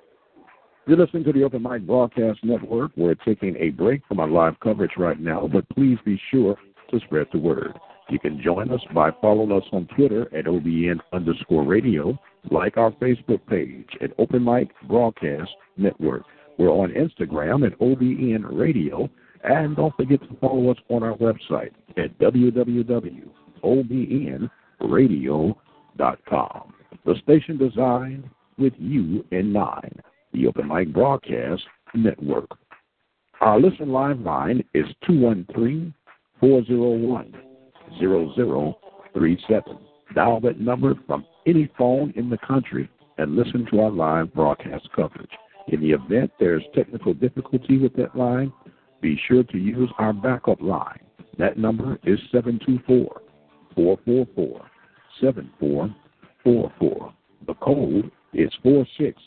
You're listening to the Open Mic Broadcast Network. We're taking a break from our live coverage right now, but please be sure to spread the word. You can join us by following us on Twitter at O B N underscore radio, like our Facebook page at Open Mic Broadcast Network. We're on Instagram at O B N Radio, and don't forget to follow us on our website at w w w dot o b n radio dot com. The station designed with you in mind, the Open Mic Broadcast Network. Our listen live line is two one three, four zero one, zero zero three seven. Dial that number from any phone in the country and listen to our live broadcast coverage. In the event there's technical difficulty with that line, be sure to use our backup line. That number is seven two four, four four four, seven four four four. The code is four six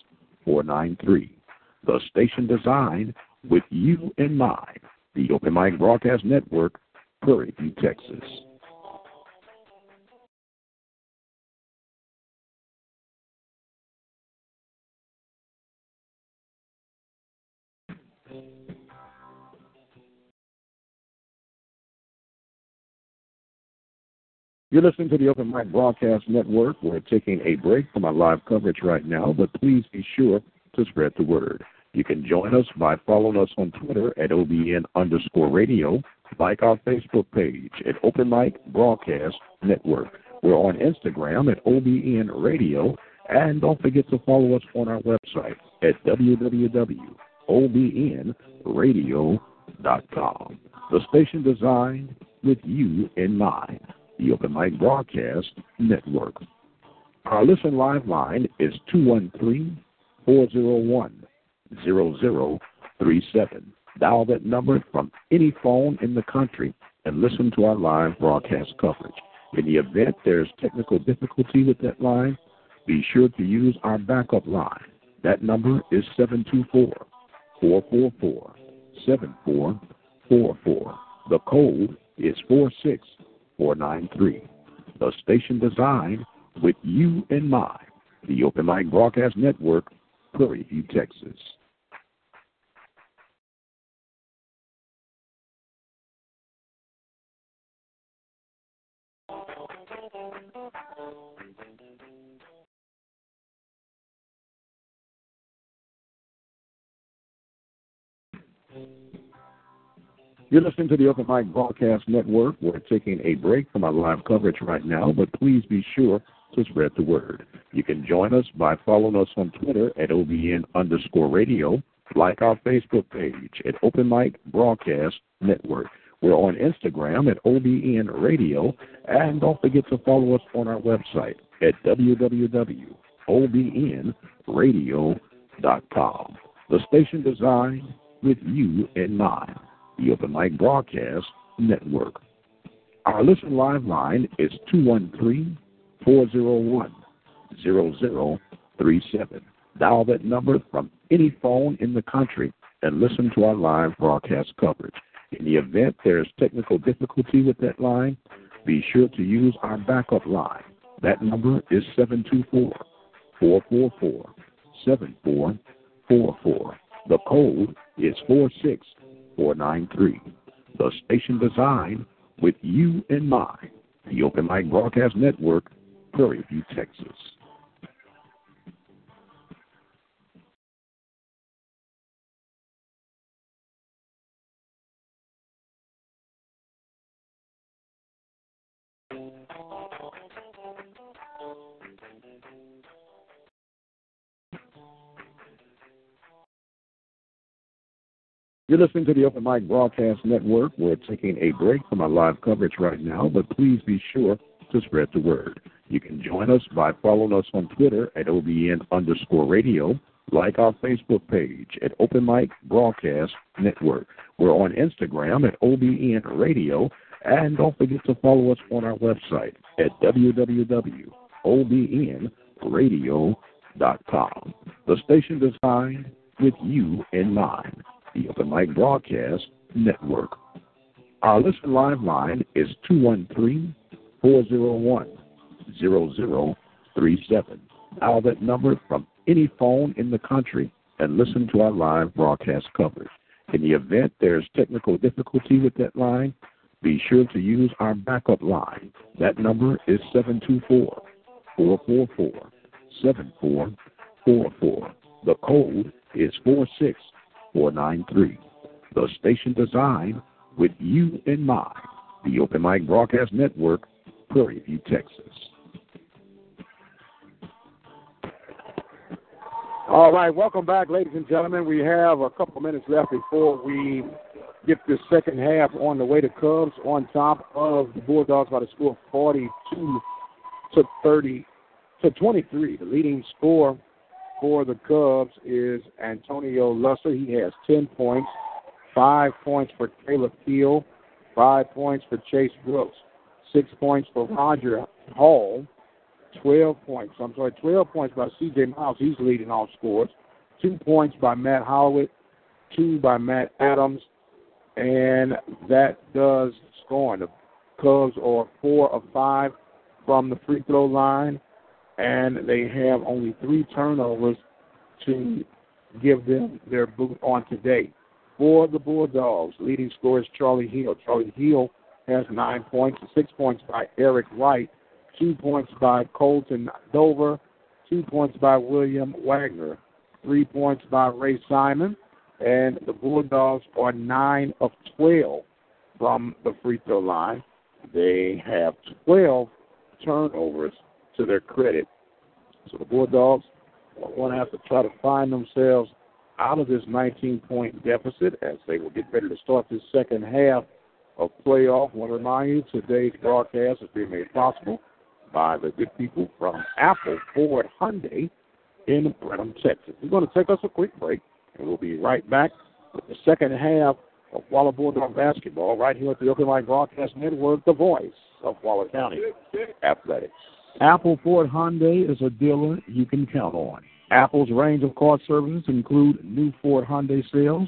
four nine three. The station designed with you in mind, the Open Mic Broadcast Network, Prairie View, Texas. You're listening to the Open Mic Broadcast Network. We're taking a break from our live coverage right now, but please be sure to spread the word. You can join us by following us on Twitter at O B N underscore radio, like our Facebook page at Open Mic Broadcast Network. We're on Instagram at O B N Radio, and don't forget to follow us on our website at w w w dot o b n radio dot com. The station designed with you in mind, the Open Mic Broadcast Network. Our listen live line is two one three, four zero one, zero zero three seven. Dial that number from any phone in the country and listen to our live broadcast coverage. In the event there's technical difficulty with that line, be sure to use our backup line. That number is seven two four, four four four, seven four four four. The code is four six four nine three. The station designed with you in mind, the Open Mic Broadcast Network, Prairie View, Texas. You're listening to the Open Mic Broadcast Network. We're taking a break from our live coverage right now, but please be sure to spread the word. You can join us by following us on Twitter at O B N underscore radio, like our Facebook page at Open Mic Broadcast Network. We're on Instagram at O B N Radio, and don't forget to follow us on our website at w w w dot o b n radio dot com. The station designed with you in mind, the Open Mic Broadcast Network. Our listen live line is two one three, four oh one, zero zero three seven. Dial that number from any phone in the country and listen to our live broadcast coverage. In the event there is technical difficulty with that line, be sure to use our backup line. That number is seven two four, four four four, seven four four four. The code is four six four nine three. The station designed with you in mind, the Open Mic Broadcast Network, Prairie View, Texas. You're listening to the Open Mic Broadcast Network. We're taking a break from our live coverage right now, but please be sure to spread the word. You can join us by following us on Twitter at O B N underscore radio, like our Facebook page at Open Mic Broadcast Network. We're on Instagram at O B N Radio, and don't forget to follow us on our website at w w w dot o b n radio dot com. The station designed with you in mind, the Open Mic Broadcast Network. Our listen live line is two one three, four oh one, zero zero three seven. Dial that number from any phone in the country and listen to our live broadcast coverage. In the event there's technical difficulty with that line, be sure to use our backup line. That number is seven two four, four four four, seven four four four. The code is four six four nine three. The station designed with you in mind, the Open Mic Broadcast Network, Prairie View, Texas. All right, welcome back, ladies and gentlemen. We have a couple minutes left before we get this second half on the way. To Cubs on top of the Bulldogs by the score of forty-two to thirty to twenty-three. The leading scorer for the Cubs is Antonio Luster. He has ten points, five points for Caleb Keel, five points for Chase Brooks, six points for Roger Hall, twelve points. I'm sorry, twelve points by C J Miles. He's leading all scores. Two points by Matt Holloway, two by Matt Adams, and that does scoring. The Cubs are four of five from the free throw line, and they have only three turnovers to give them their boot on today. For the Bulldogs, leading scorer is Charlie Hill. Charlie Hill has nine points, six points by Eric Wright, two points by Colton Dover, two points by William Wagner, three points by Ray Simon, and the Bulldogs are nine of twelve from the free throw line. They have twelve turnovers to their credit. So the Bulldogs are going to have to try to find themselves out of this nineteen-point deficit as they will get ready to start this second half of playoff. I want to remind you, today's broadcast is being made possible by the good people from Apple Ford Hyundai in Brenham, Texas. We're going to take us a quick break, and we'll be right back with the second half of Waller Bulldog basketball right here at the Open Mic Broadcast Network, the voice of Waller County Athletics. Apple Ford Hyundai is a dealer you can count on. Apple's range of car services include new Ford Hyundai sales,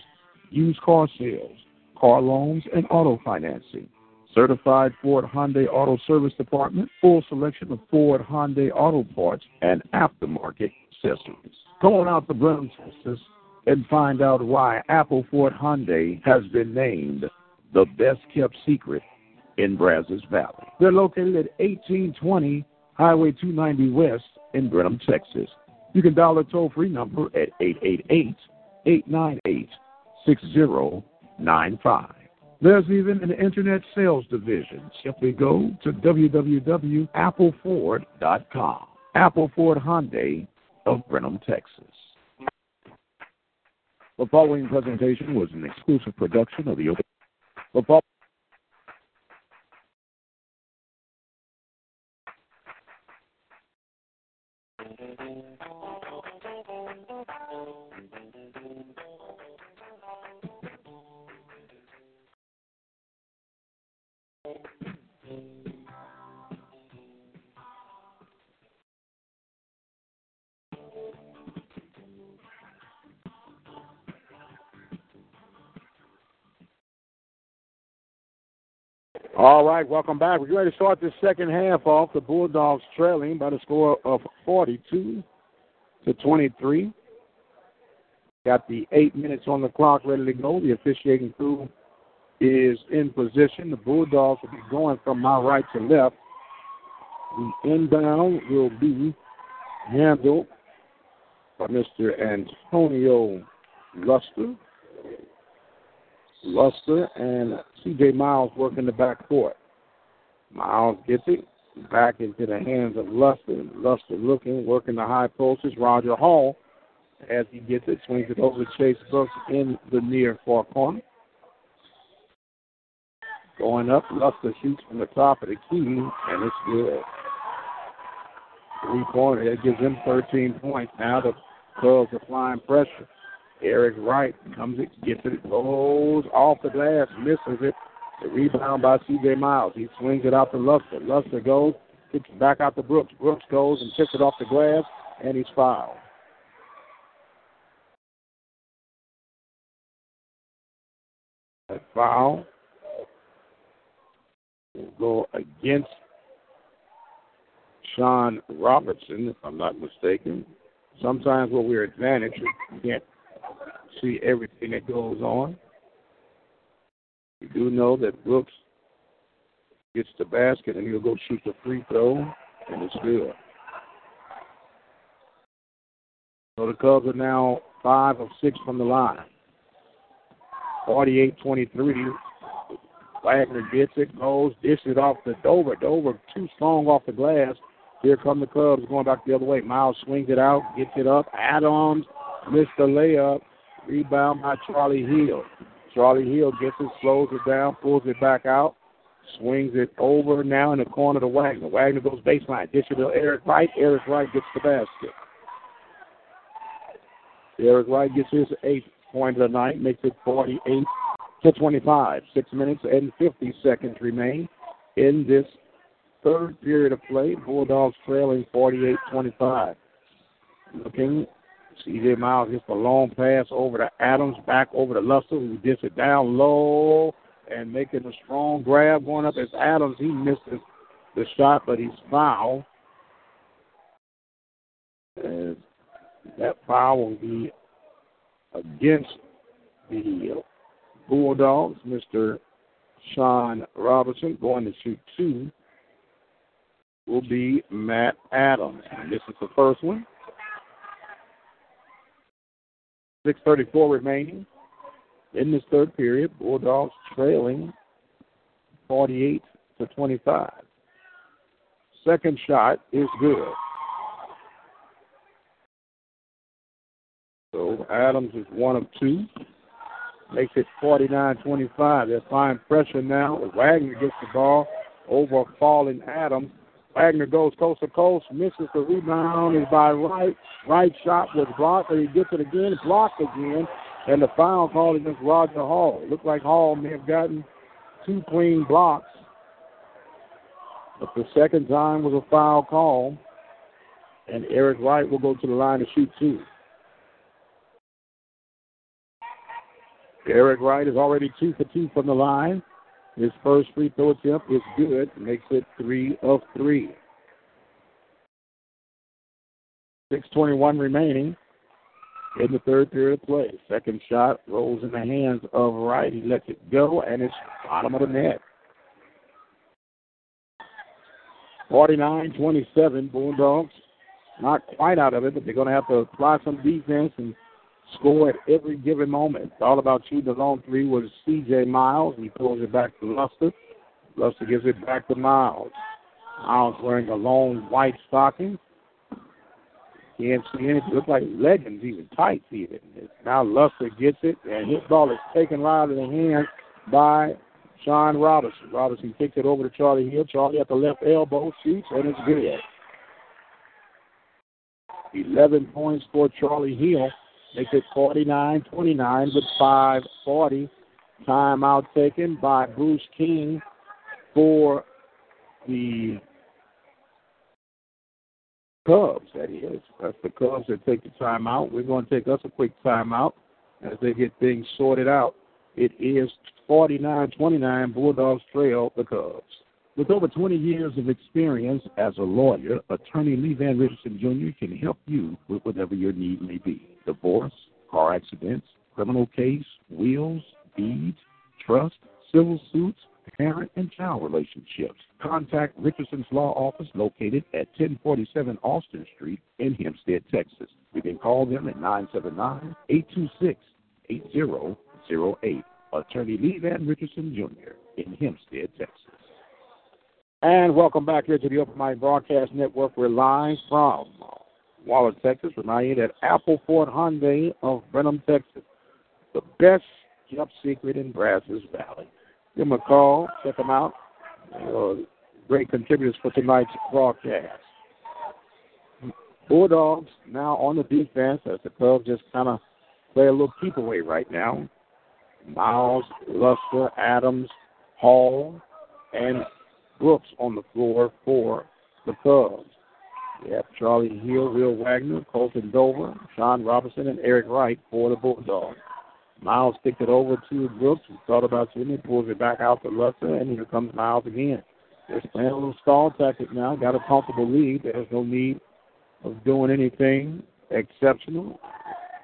used car sales, car loans, and auto financing. Certified Ford Hyundai Auto Service Department, full selection of Ford Hyundai auto parts and aftermarket accessories. Go on out to Brenham, Texas, and find out why Apple Ford Hyundai has been named the best-kept secret in Brazos Valley. They're located at eighteen twenty Highway two ninety West in Brenham, Texas. You can dial the toll-free number at eight eight eight, eight nine eight, six oh nine five. There's even an internet sales division. Simply go to w w w dot apple ford dot com. Apple Ford Hyundai of Brenham, Texas. The following presentation was an exclusive production of the Open. The following All right, welcome back. We're ready to start this second half off. The Bulldogs trailing by the score of forty-two to twenty-three. Got the eight minutes on the clock ready to go. The officiating crew is in position. The Bulldogs will be going from my right to left. The inbound will be handled by Mister Antonio Luster. Luster and C J Miles working the backcourt. Miles gets it back into the hands of Luster. Luster looking, working the high posts. Roger Hall, as he gets it, swings it over to Chase Brooks in the near far corner. Going up, Luster shoots from the top of the key, and it's good. Three-pointer, that gives him thirteen points. Now the Cubs applying pressure. Eric Wright comes it, gets it, rolls off the glass, misses it. The rebound by C J. Miles. He swings it out to Luster. Luster goes, kicks it back out to Brooks. Brooks goes and tips it off the glass, and he's fouled. That foul will go against Sean Robertson, if I'm not mistaken. Sometimes when we're advantaged, we can't see everything that goes on. We do know that Brooks gets the basket and he'll go shoot the free throw, and it's good. So the Cubs are now five of six from the line. forty-eight twenty-three. Wagner gets it, goes, dishes it off to Dover. Dover too strong off the glass. Here come the Cubs going back the other way. Miles swings it out, gets it up. Adams missed the layup. Rebound by Charlie Hill. Charlie Hill gets it, slows it down, pulls it back out, swings it over now in the corner to Wagner. Wagner goes baseline. Dish it to Eric Wright. Eric Wright gets the basket. Eric Wright gets his eighth point of the night, makes it forty-eight to twenty-five. Six minutes and fifty seconds remain in this third period of play. Bulldogs trailing forty-eight twenty-five. Looking. C J. Miles gets the long pass over to Adams, back over to Luster, who gets it down low and making a strong grab going up. It's Adams. He misses the shot, but he's fouled. And that foul will be against the Bulldogs. Mister Sean Robertson going to shoot two will be Matt Adams. And this is the first one. six thirty-four remaining in this third period. Bulldogs trailing forty-eight to twenty-five. Second shot is good. So Adams is one of two. Makes it forty-nine twenty-five. They're applying pressure now. Wagner gets the ball over falling Adams. Wagner goes coast to coast, misses the rebound, is by Wright. Wright's shot was blocked, but he gets it again, blocked again, and the foul call is against Roger Hall. Looked like Hall may have gotten two clean blocks, but the second time was a foul call, and Eric Wright will go to the line to shoot two. Eric Wright is already two for two from the line. His first free throw attempt is good, makes it three of three. six twenty-one remaining in the third period of play. Second shot rolls in the hands of Wright. He lets it go, and it's bottom of the net. forty-nine twenty-seven, Bulldogs. Not quite out of it, but they're going to have to apply some defense and score at every given moment. All About You, the long three was C J Miles. He throws it back to Luster. Luster gives it back to Miles. Miles wearing a long white stocking. Can't see anything. Looks like Legends, even tights even. Now Luster gets it, and his ball is taken out of the hand by Sean Robinson. Robinson kicks it over to Charlie Hill. Charlie at the left elbow shoots, and it's good. eleven points for Charlie Hill. Makes it forty-nine twenty-nine with five forty. Timeout taken by Bruce King for the Cubs, that is. That's the Cubs that take the timeout. We're going to take us a quick timeout as they get things sorted out. It is forty-nine twenty-nine, Bulldogs trail the Cubs. With over twenty years of experience as a lawyer, attorney Lee Van Richardson Junior can help you with whatever your need may be. Divorce, car accidents, criminal case, wills, deeds, trust, civil suits, parent and child relationships. Contact Richardson's Law Office located at ten forty-seven Austin Street in Hempstead, Texas. You can call them at nine seven nine, eight two six, eight zero zero eight. Attorney Lee Van Richardson Junior in Hempstead, Texas. And welcome back here to the Open Mic Broadcast Network. We're live from Waller, Texas. Reminding you that Apple Ford Hyundai of Brenham, Texas, the best kept secret in Brazos Valley. Give them a call. Check them out. Uh, great contributors for tonight's broadcast. Bulldogs now on the defense as the Cubs just kind of play a little keep away right now. Miles, Luster, Adams, Hall, and Brooks on the floor for the Cubs. We have Charlie Hill, Will Wagner, Colton Dover, Sean Robinson, and Eric Wright for the Bulldogs. Miles kicked it over to Brooks, who thought about it, and he pulls it back out to Luster, and here comes Miles again. They're playing a little stall tactic now, got a comfortable lead. There's no need of doing anything exceptional.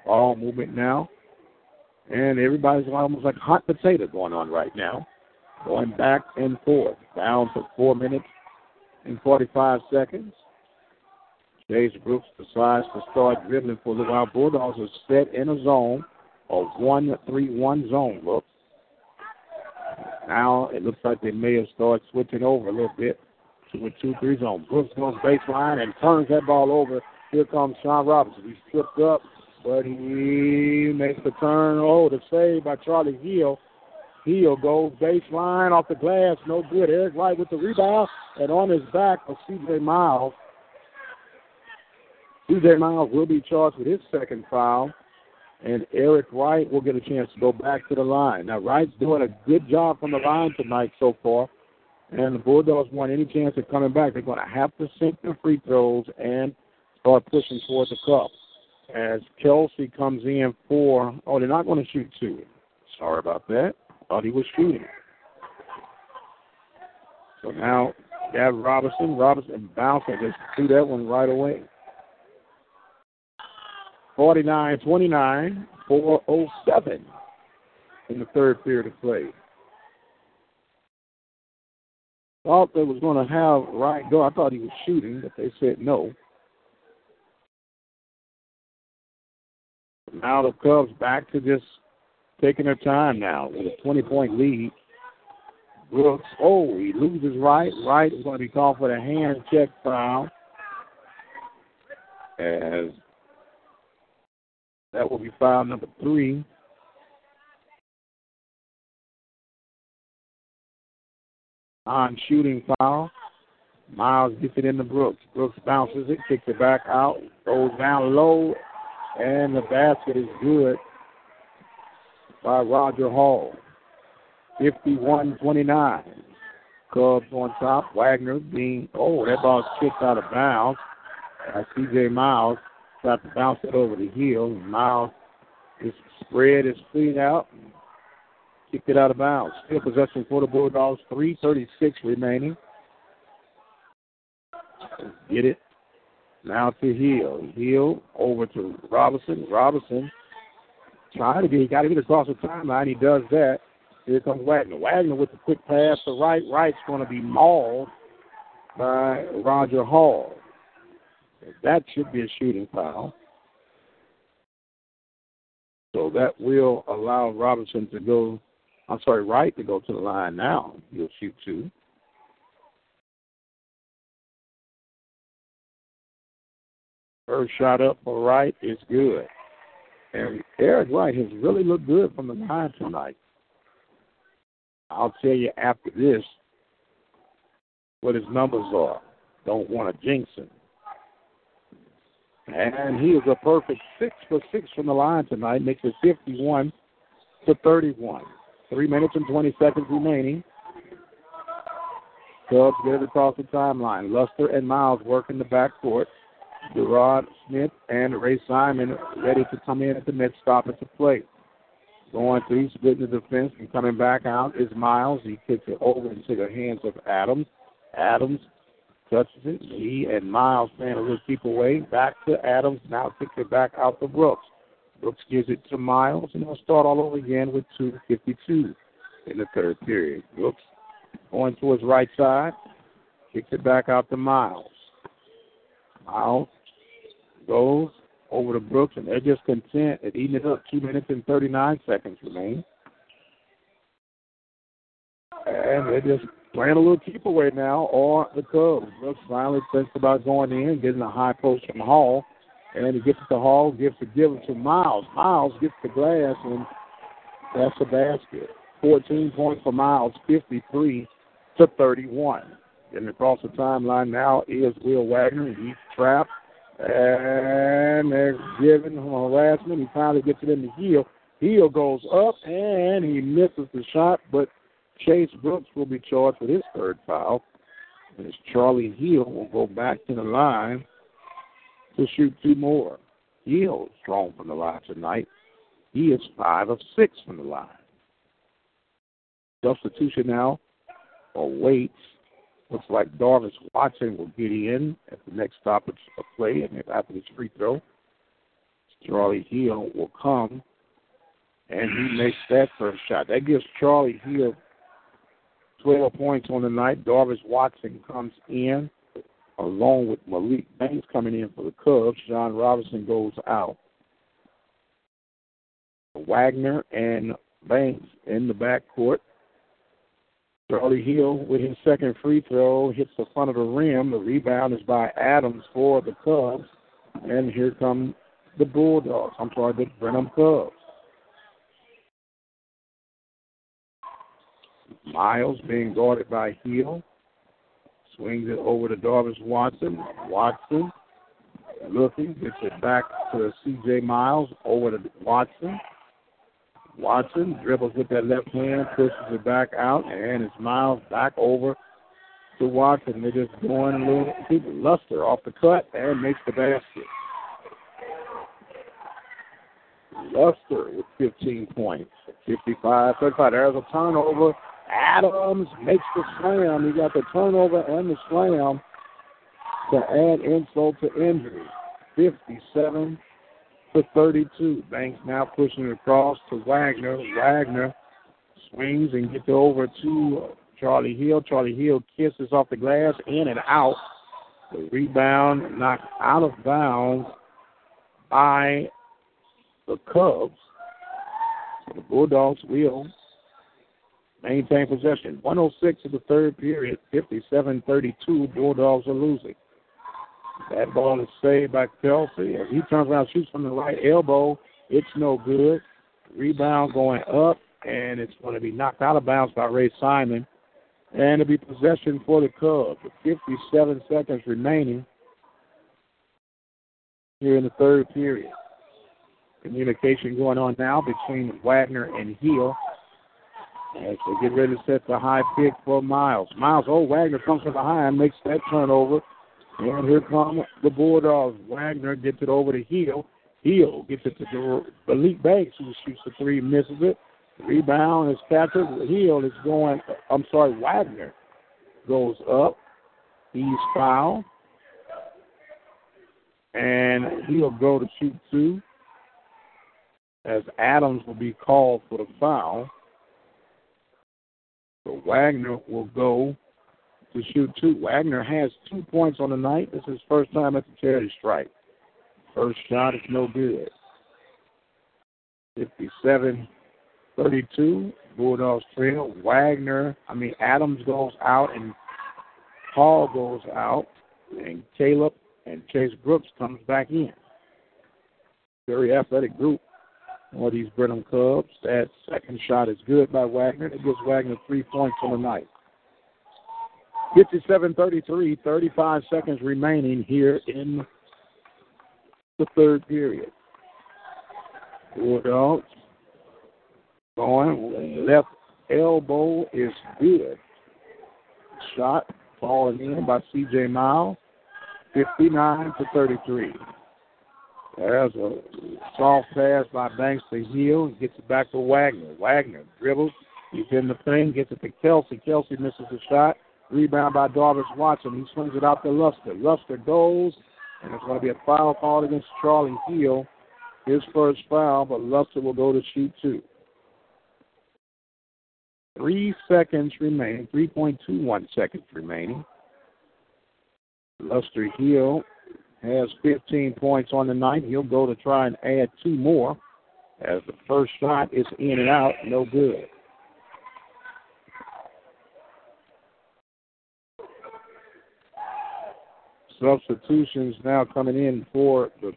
Ball movement now. And everybody's almost like hot potato going on right now. Going back and forth, down to four minutes and forty-five seconds. Chase Brooks decides to start dribbling for a little while. Bulldogs are set in a zone, a one three one zone look. Now it looks like they may have started switching over a little bit to a two three zone. Brooks goes baseline and turns that ball over. Here comes Sean Robinson. He's stripped up, but he makes the turn. Oh, the save by Charlie Hill. He'll go baseline off the glass. No good. Eric Wright with the rebound. And on his back of C J Miles. C J Miles will be charged with his second foul. And Eric Wright will get a chance to go back to the line. Now, Wright's doing a good job from the line tonight so far. And the Bulldogs want any chance of coming back. They're going to have to sink their free throws and start pushing towards the cup. As Kelsey comes in for, oh, they're not going to shoot two. Sorry about that. Thought he was shooting. So now, Gav Robinson. Robinson bouncing. Just threw that one right away. forty-nine twenty-nine, four oh seven in the third period of play. Thought they was going to have Wright go. I thought he was shooting, but they said no. Now the Cubs back to just taking their time now with a twenty-point lead. Brooks, oh, he loses right. Right is going to be called for the hand check foul. As that will be foul number three. On shooting foul, Miles gets it into Brooks. Brooks bounces it, kicks it back out, goes down low, and the basket is good by Roger Hall. fifty-one twenty-nine. Cubs on top. Wagner being, oh, that ball's kicked out of bounds. Uh, C J Miles tried to bounce it over the heel. Miles just spread his feet out and kicked it out of bounds. Still possession for the Bulldogs. three thirty-six remaining. Get it. Now to Hill. Hill over to Robinson. Robinson trying to get, he got to get across the timeline. He does that. Here comes Wagner. Wagner with the quick pass to Wright. Wright's going to be mauled by Roger Hall. That should be a shooting foul. So that will allow Robinson to go, I'm sorry, Wright to go to the line now. He'll shoot two. First shot up for Wright is good. And Eric Wright has really looked good from the line tonight. I'll tell you after this what his numbers are. Don't want to jinx him. And he is a perfect six for six from the line tonight. Makes it fifty-one to thirty-one. Three minutes and twenty seconds remaining. Cubs get it across the timeline. Luster and Miles work in the backcourt. Gerard Smith and Ray Simon ready to come in at the mid-stop at the plate. Going through, splitting the defense and coming back out is Miles. He kicks it over into the hands of Adams. Adams touches it. He and Miles stand a little deep away. Back to Adams. Now kicks it back out to Brooks. Brooks gives it to Miles, and they'll start all over again with two fifty-two in the third period. Brooks going to his right side. Kicks it back out to Miles. Miles goes over to Brooks, and they're just content at eating it up. Two minutes and thirty-nine seconds remain. And they're just playing a little keep away now, or the Cubs. Brooks finally thinks about going in, getting a high post from Hall. And he gets to Hall, gives the give it to Miles. Miles gets the glass, and that's a basket. fourteen points for Miles, fifty-three to thirty-one. And across the timeline now is Will Wagner. He's trapped. And they're giving him harassment. He finally gets it in the heel. Heel goes up, and he misses the shot, but Chase Brooks will be charged with his third foul. As Charlie Hill will go back to the line to shoot two more. Hill is strong from the line tonight. He is five of six from the line. Substitution now for Waits. Looks like Darvis Watson will get in at the next stoppage of play, and after this free throw, Charlie Hill will come, and he makes that first shot. That gives Charlie Hill twelve points on the night. Darvis Watson comes in, along with Malik Banks coming in for the Cubs. John Robinson goes out. Wagner and Banks in the backcourt. Charlie Hill with his second free throw hits the front of the rim. The rebound is by Adams for the Cubs. And here come the Bulldogs. I'm sorry, the Brenham Cubs. Miles being guarded by Hill. Swings it over to Darvis Watson. Watson looking. Gets it back to C J Miles. Over to Watson. Watson dribbles with that left hand, pushes it back out, and it's Miles back over to Watson. They're just going a little Luster off the cut and makes the basket. Luster with fifteen points, fifty-five thirty-five. There's a turnover. Adams makes the slam. He got the turnover and the slam to add insult to injury. fifty-seven to thirty-two. Banks now pushing it across to Wagner. Wagner swings and gets over to Charlie Hill. Charlie Hill kisses off the glass, in and out. The rebound knocked out of bounds by the Cubs. So the Bulldogs will maintain possession. one oh six in the third period, fifty-seven thirty-two. Bulldogs are losing. That ball is saved by Kelsey. As he turns around, shoots from the right elbow. It's no good. Rebound going up, and it's going to be knocked out of bounds by Ray Simon. And it'll be possession for the Cubs with fifty-seven seconds remaining here in the third period. Communication going on now between Wagner and Hill. As they get ready to set the high pick for Miles. Miles, oh, Wagner comes from behind, makes that turnover. And here comes the Bulldogs. Wagner gets it over to Hill. Hill gets it to Malik Banks, who shoots the three, misses it. Rebound is captured. Hill is going, I'm sorry, Wagner goes up. He's fouled. And he'll go to shoot two, as Adams will be called for the foul. So Wagner will go to shoot two. Wagner has two points on the night. This is his first time at the charity stripe. First shot is no good. fifty-seven thirty-two. Bulldogs trail. Wagner, I mean, Adams goes out and Hall goes out, and Caleb and Chase Brooks comes back in. Very athletic group for these Brenham Cubs. That second shot is good by Wagner. It gives Wagner three points on the night. fifty-seven thirty-three, thirty-five seconds remaining here in the third period. Bulldogs going left elbow is good. Shot falling in by C J Miles. fifty-nine to thirty-three. There's a soft pass by Banks to Hill. He gets it back to Wagner. Wagner dribbles. He's in the thing. Gets it to Kelsey. Kelsey misses the shot. Rebound by Darvish Watson. He swings it out to Luster. Luster goes, and it's going to be a foul called against Charlie Hill. His first foul, but Luster will go to shoot two. Three seconds remaining. three point two one seconds remaining. Luster Hill has fifteen points on the night. He'll go to try and add two more as the first shot is in and out. No good. Substitutions now coming in for the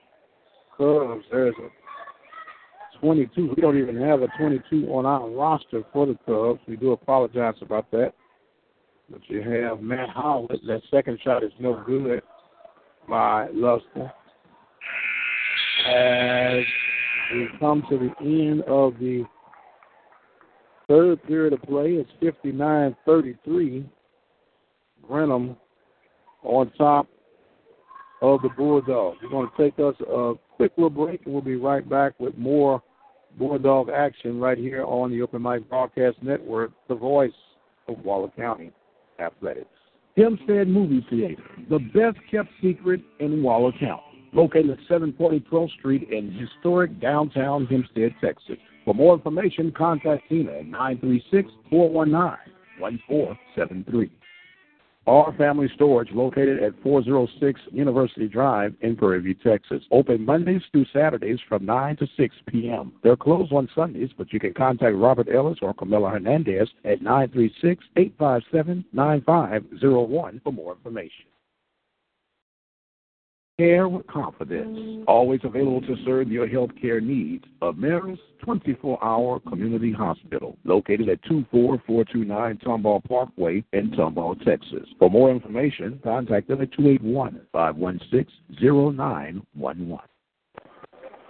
Cubs. There's a twenty-two. We don't even have a twenty-two on our roster for the Cubs. We do apologize about that. But you have Matt Howlett. That second shot is no good by Luster. As we come to the end of the third period of play, it's fifty-nine thirty-three. Brenham on top of the Bulldogs. We're going to take us a quick little break, and we'll be right back with more Bulldog action right here on the Open Mic Broadcast Network, the voice of Waller County Athletics. Hempstead Movie Theater, the best-kept secret in Waller County, located at seven forty twelfth Street in historic downtown Hempstead, Texas. For more information, contact Tina at nine three six, four one nine, one four seven three. Our Family Storage, located at four oh six University Drive in Prairie View, Texas. Open Mondays through Saturdays from nine to six p.m. They're closed on Sundays, but you can contact Robert Ellis or Camila Hernandez at nine three six, eight five seven, nine five zero one for more information. Care with confidence, always available to serve your health care needs. Ameris twenty-four hour Community Hospital, located at two four four two nine Tomball Parkway in Tomball, Texas. For more information, contact them at two eight one, five one six, zero nine one one.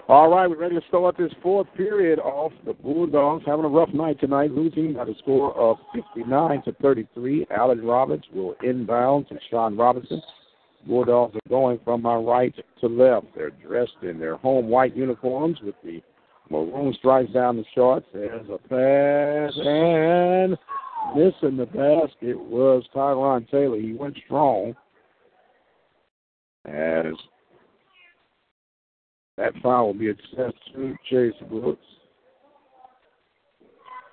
All right, we're ready to start this fourth period off. The Bulldogs having a rough night tonight, losing by the score of fifty-nine to thirty-three. Allen Roberts will inbound to Sean Robinson. Bulldogs are going from my right to left. They're dressed in their home white uniforms with the maroon stripes down the shorts. There's a pass, and missing the basket was Tyron Taylor. He went strong as that foul will be assessed to Chase Brooks.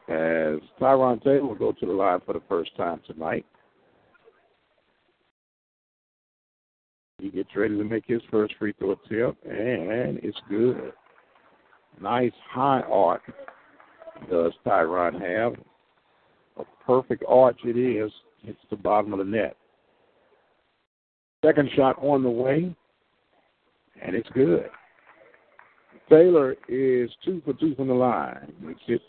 As Tyron Taylor will go to the line for the first time tonight. He gets ready to make his first free throw attempt, and it's good. Nice high arc does Tyron have. A perfect arch it is. Hits the bottom of the net. Second shot on the way, and it's good. Taylor is two for two from the line. Makes it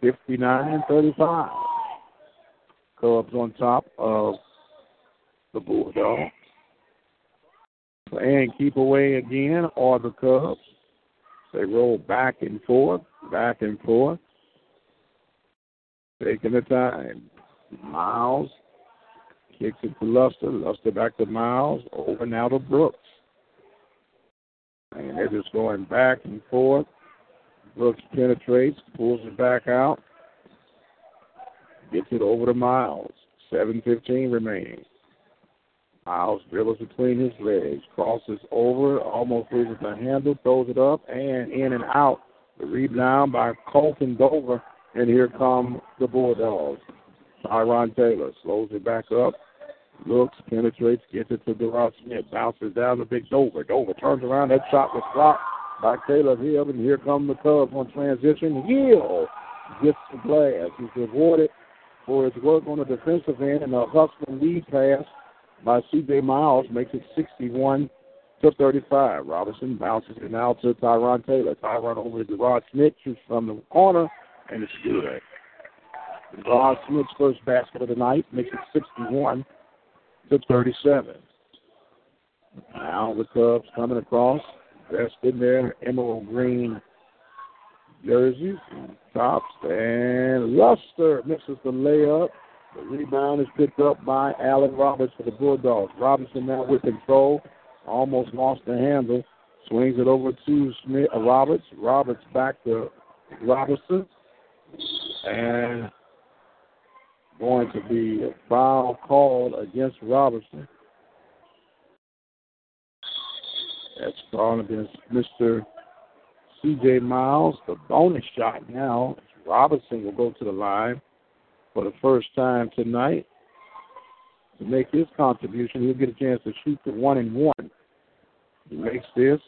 fifty-nine thirty-five. Cubs on top of the Bulldogs. And keep away again are the Cubs. They roll back and forth, back and forth. Taking the time. Miles kicks it to Luster. Luster back to Miles. Over now to Brooks. And they're just going back and forth. Brooks penetrates, pulls it back out. Gets it over to Miles. seven fifteen remaining. Miles dribbles between his legs, crosses over, almost loses the handle, throws it up, and in and out. The rebound by Colton Dover, and here come the Bulldogs. Tyron Taylor slows it back up, looks, penetrates, gets it to Durant Smith, bounces down to Big Dover. Dover turns around, that shot was blocked, by Caleb Hill, and here come the Cubs on transition. Hill gets the glass. He's rewarded for his work on the defensive end, and a hustling lead pass by C J Miles makes it sixty-one to thirty-five. Robinson bounces it now to Tyron Taylor. Tyron over to Rod Smith, shoots from the corner, and it's good. Rod Smith's first basket of the night makes it sixty-one to thirty-seven. Now the Cubs coming across, dressed in their emerald green jerseys, tops, and Luster misses the layup. The rebound is picked up by Allen Roberts for the Bulldogs. Robinson now with control, almost lost the handle, swings it over to Smith, uh, Roberts. Roberts back to Robinson, and going to be a foul called against Robertson. That's called against Mister C J Miles. The bonus shot now. Robinson will go to the line for the first time tonight to make his contribution. He'll get a chance to shoot the one and one. He makes this,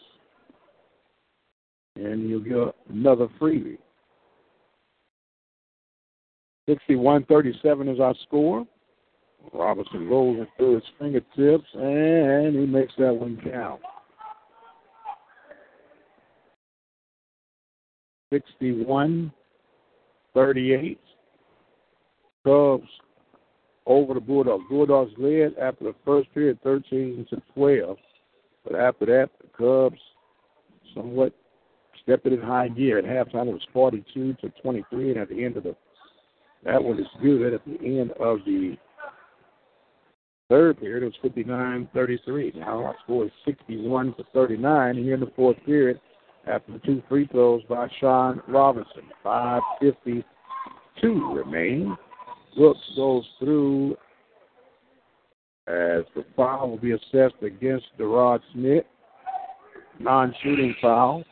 and he'll get another freebie. sixty-one thirty-seven is our score. Robinson rolls it through his fingertips, and he makes that one count. sixty-one thirty-eight. Cubs over the Bulldogs. Bulldogs led after the first period, thirteen to twelve. But after that, the Cubs somewhat stepped it in high gear. At halftime, it was forty-two to twenty-three, and at the end of the that one is good. At the end of the third period, it was fifty-nine thirty-three. Now our score is sixty-one to thirty-nine. Here in the fourth period, after the two free throws by Sean Robinson, five fifty-two remain. Brooks goes through as the foul will be assessed against Derod Smith. Non-shooting foul.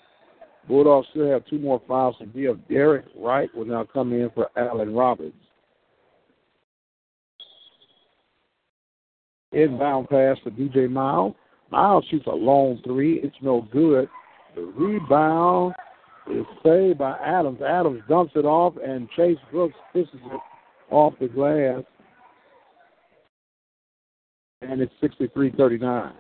Bulldogs still have two more fouls to give. Derek Wright will now come in for Allen Roberts. Inbound pass to D J Miles. Miles shoots a long three. It's no good. The rebound is saved by Adams. Adams dumps it off, and Chase Brooks pisses it off the glass. And it's sixty-three thirty-nine.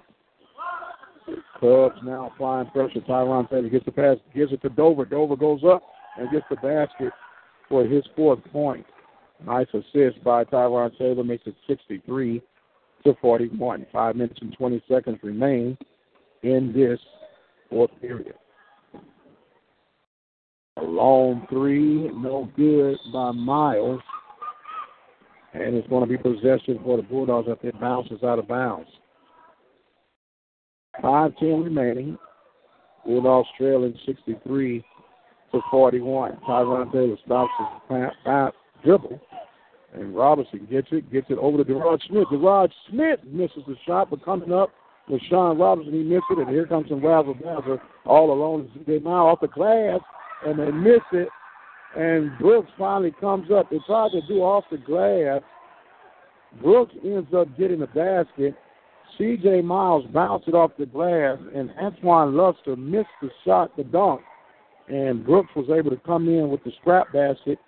Cubs now applying pressure. Tyron Taylor gets the pass, gives it to Dover. Dover goes up and gets the basket for his fourth point. Nice assist by Tyron Taylor, makes it sixty-three to forty-one. Five minutes and twenty seconds remain in this fourth period. A long three, no good by Miles. And it's going to be possession for the Bulldogs after it bounces out of bounds. five ten remaining. Bulldogs trailing sixty-three to forty-one. Tyron Taylor stops his pass, dribble, and Robinson gets it, gets it over to Derod Smith. Derod Smith misses the shot, but coming up with Sean Robinson, he missed it, and here comes some razzle-dazzle all alone. They now off the glass, and they miss it, and Brooks finally comes up. They tried to do off the glass. Brooks ends up getting the basket. C J Miles bounced it off the glass, and Antoine Luster missed the shot, the dunk, and Brooks was able to come in with the scrap basket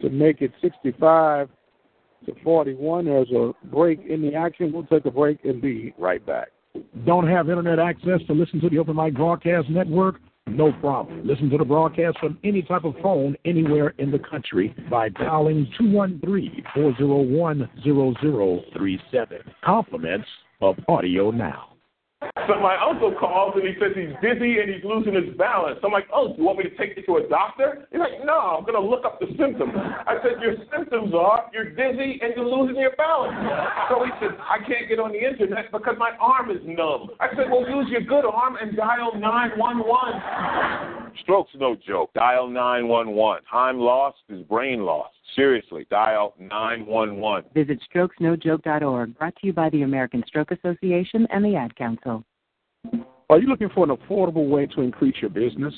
to make it sixty-five to forty-one. There's a break in the action. We'll take a break and be right back. Don't have internet access to listen to the Open Mic Broadcast Network? No problem. Listen to the broadcast from any type of phone anywhere in the country by dialing two one three, four oh one, zero zero three seven. Compliments of audio now. So my uncle calls and he says he's dizzy and he's losing his balance. I'm like, oh, do you want me to take you to a doctor? He's like, no, I'm going to look up the symptoms. I said, your symptoms are you're dizzy and you're losing your balance. So he said, I can't get on the internet because my arm is numb. I said, well, use your good arm and dial nine one one. Stroke's no joke. Dial nine one one. Time lost is brain lost. Seriously, dial nine one one. Visit strokes no joke dot org, brought to you by the American Stroke Association and the Ad Council. Are you looking for an affordable way to increase your business?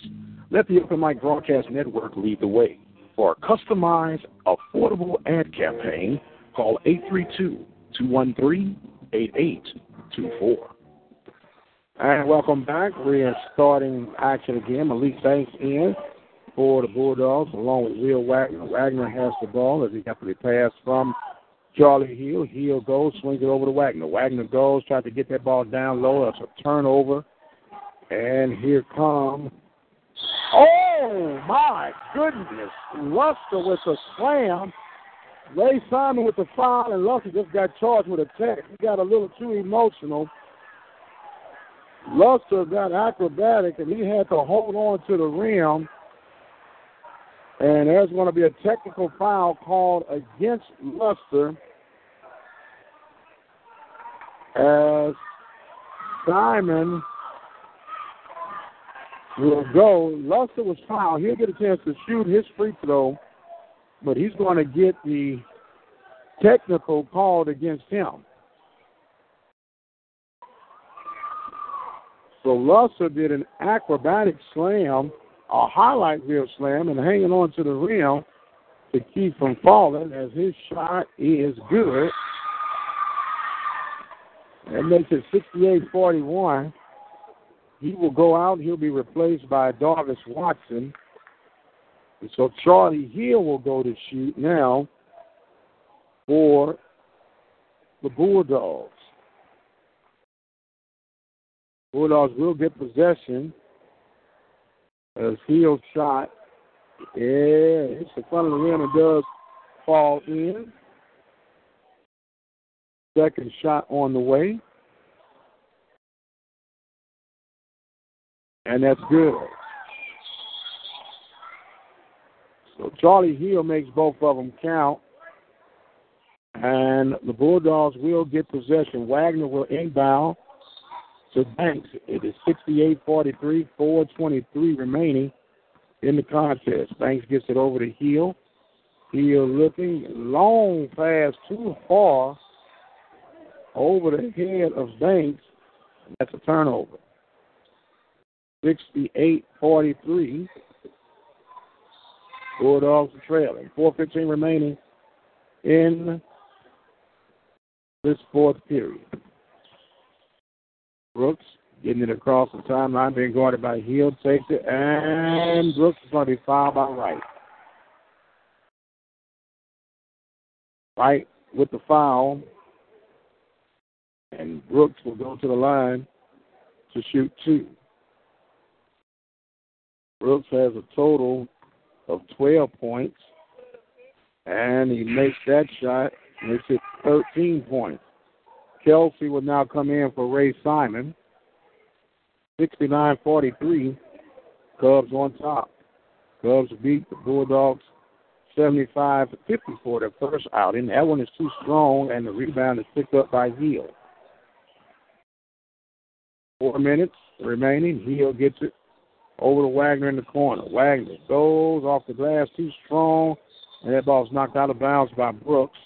Let the Open Mic Broadcast Network lead the way. For a customized, affordable ad campaign, call eight three two, two one three, eight eight two four. And welcome back. We are starting action again. Malik Banks in for the Bulldogs, along with Will Wagner. Wagner has the ball as he got to the pass from Charlie Hill. Hill goes, swings it over to Wagner. Wagner goes, tries to get that ball down low. That's a turnover. And here comes. Oh, my goodness. Luster with a slam. Ray Simon with the foul, and Luster just got charged with a tech. He got a little too emotional. Luster got acrobatic, and he had to hold on to the rim. And there's going to be a technical foul called against Luster as Simon will go. Luster was fouled. He'll get a chance to shoot his free throw, but he's going to get the technical called against him. So Luster did an acrobatic slam, a highlight reel slam, and hanging on to the rim to keep from falling as his shot is good. That makes it sixty-eight forty-one. He will go out. He'll be replaced by Darvis Watson. And so Charlie Hill will go to shoot now for the Bulldogs. Bulldogs will get possession. As Hill shot, yeah, it's in front of the rim and does fall in. Second shot on the way. And that's good. So Charlie Hill makes both of them count. And the Bulldogs will get possession. Wagner will inbound to Banks. It is sixty-eight forty-three, four twenty-three remaining in the contest. Banks gets it over to Hill. Hill looking. Long pass too far over the head of Banks. That's a turnover. sixty-eight forty-three. Bulldogs are trailing. four fifteen remaining in this fourth period. Brooks getting it across the timeline, being guarded by Hill, takes it, and Brooks is going to be fouled by Wright. Wright with the foul, and Brooks will go to the line to shoot two. Brooks has a total of twelve points, and he makes that shot, makes it thirteen points. Kelsey will now come in for Ray Simon. sixty-nine forty-three, Cubs on top. Cubs beat the Bulldogs seventy-five to fifty-four, their first outing. That one is too strong, and the rebound is picked up by Hill. Four minutes remaining. Hill gets it over to Wagner in the corner. Wagner goes off the glass, too strong, and that ball's knocked out of bounds by Brooks.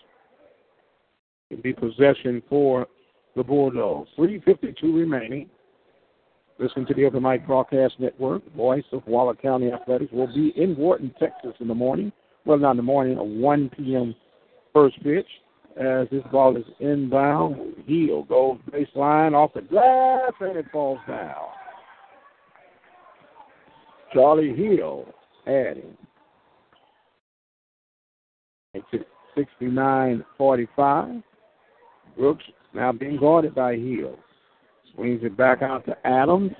It'll be possession for the Bulldogs. three fifty-two remaining. Listen to the Open Mic Broadcast Network. Voice of Waller County Athletics will be in Wharton, Texas in the morning. Well, not in the morning, a one p.m. first pitch. As this ball is inbound, Hill goes baseline off the glass, and it falls down. Charlie Hill adding. It's sixty-nine forty-five. Brooks now being guarded by Hill. Swings it back out to Adams.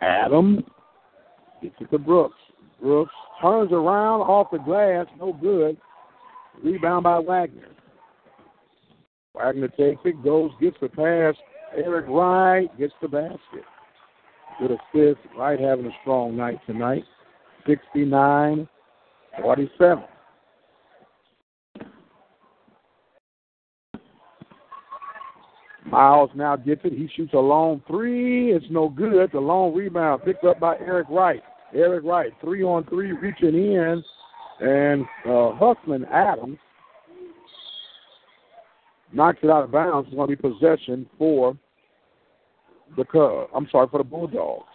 Adams gets it to Brooks. Brooks turns around off the glass. No good. Rebound by Wagner. Wagner takes it, goes, gets the pass. Eric Wright gets the basket. Good assist. Wright having a strong night tonight. sixty-nine forty-seven. Miles now gets it. He shoots a long three. It's no good. The long rebound picked up by Eric Wright. Eric Wright, three on three, reaching in, and uh, hustling Adams. Knocks it out of bounds. It's going to be possession for the Cubs. I'm sorry, for the Bulldogs.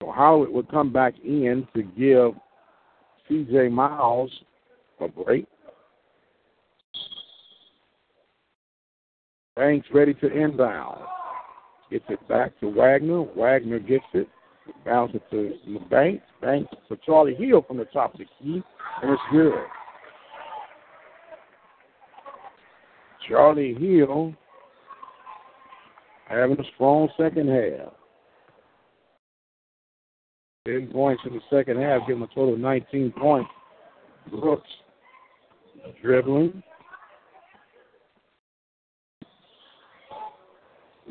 So Howard would come back in to give C J Miles a break. Banks ready to inbound. Gets it back to Wagner. Wagner gets it. Bounce it to Banks. Banks to Charlie Hill from the top of the key. And it's good. Charlie Hill having a strong second half. ten points in the second half, giving a total of nineteen points. Brooks dribbling.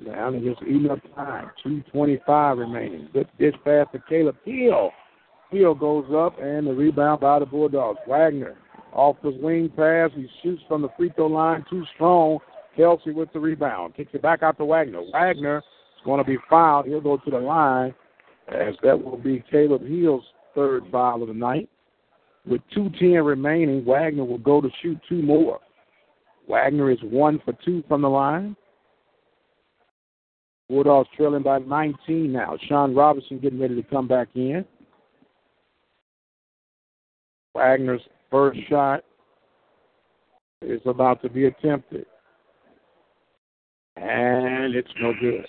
Now they just eating up time. two twenty-five remaining. Good dish pass to Caleb Peel. Peel goes up, and the rebound by the Bulldogs. Wagner off the wing pass. He shoots from the free throw line. Too strong. Kelsey with the rebound. Kicks it back out to Wagner. Wagner is going to be fouled. He'll go to the line, as that will be Caleb Hill's third foul of the night. With two ten remaining, Wagner will go to shoot two more. Wagner is one for two from the line. Bulldogs trailing by nineteen now. Sean Robinson getting ready to come back in. Wagner's first shot is about to be attempted. And it's no good.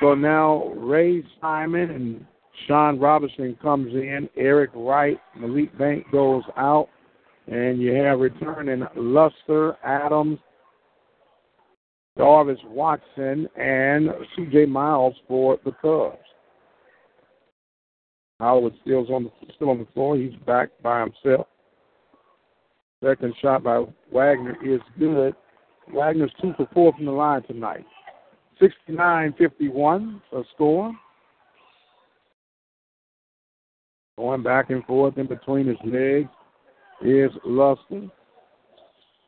So now Ray Simon and Sean Robinson comes in. Eric Wright, Malik Bank goes out. And you have returning Luster, Adams, Jarvis Watson, and C J Miles for the Cubs. Howard still on the still on the floor. He's back by himself. Second shot by Wagner is good. Wagner's two for four from the line tonight. sixty-nine fifty-one, a score. Going back and forth in between his legs is Luster.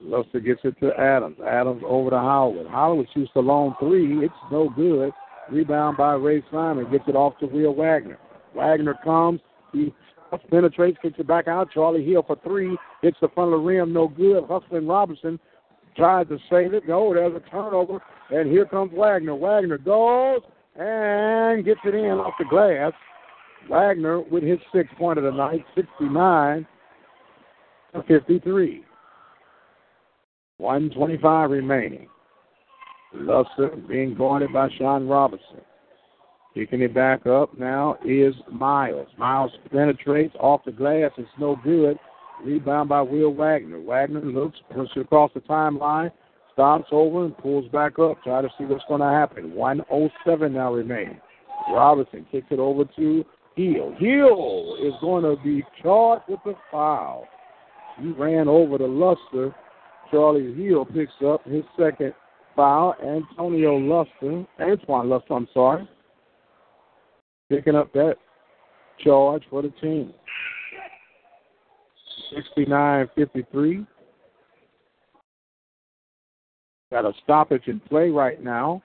Luster gets it to Adams. Adams over to Howard. Howard shoots the long three. It's no good. Rebound by Ray Simon. Gets it off to Will Wagner. Wagner comes. He penetrates. Gets it back out. Charlie Hill for three. Hits the front of the rim. No good. Hustling Robinson tried to save it. No, there's a turnover. And here comes Wagner. Wagner goes and gets it in off the glass. Wagner with his sixth point of the night. sixty-nine to fifty-three. one twenty-five remaining. Luster being guarded by Sean Robinson. Kicking it back up now is Miles. Miles penetrates off the glass. It's no good. Rebound by Will Wagner. Wagner looks, pushes across the timeline, stops over and pulls back up. Try to see what's going to happen. one oh seven now remaining. Robinson kicks it over to Hill. Hill is going to be charged with a foul. He ran over to Luster. Charlie Hill picks up his second foul. Antonio Luster, Antoine Luster, I'm sorry, picking up that charge for the team. sixty-nine fifty-three. Got a stoppage in play right now,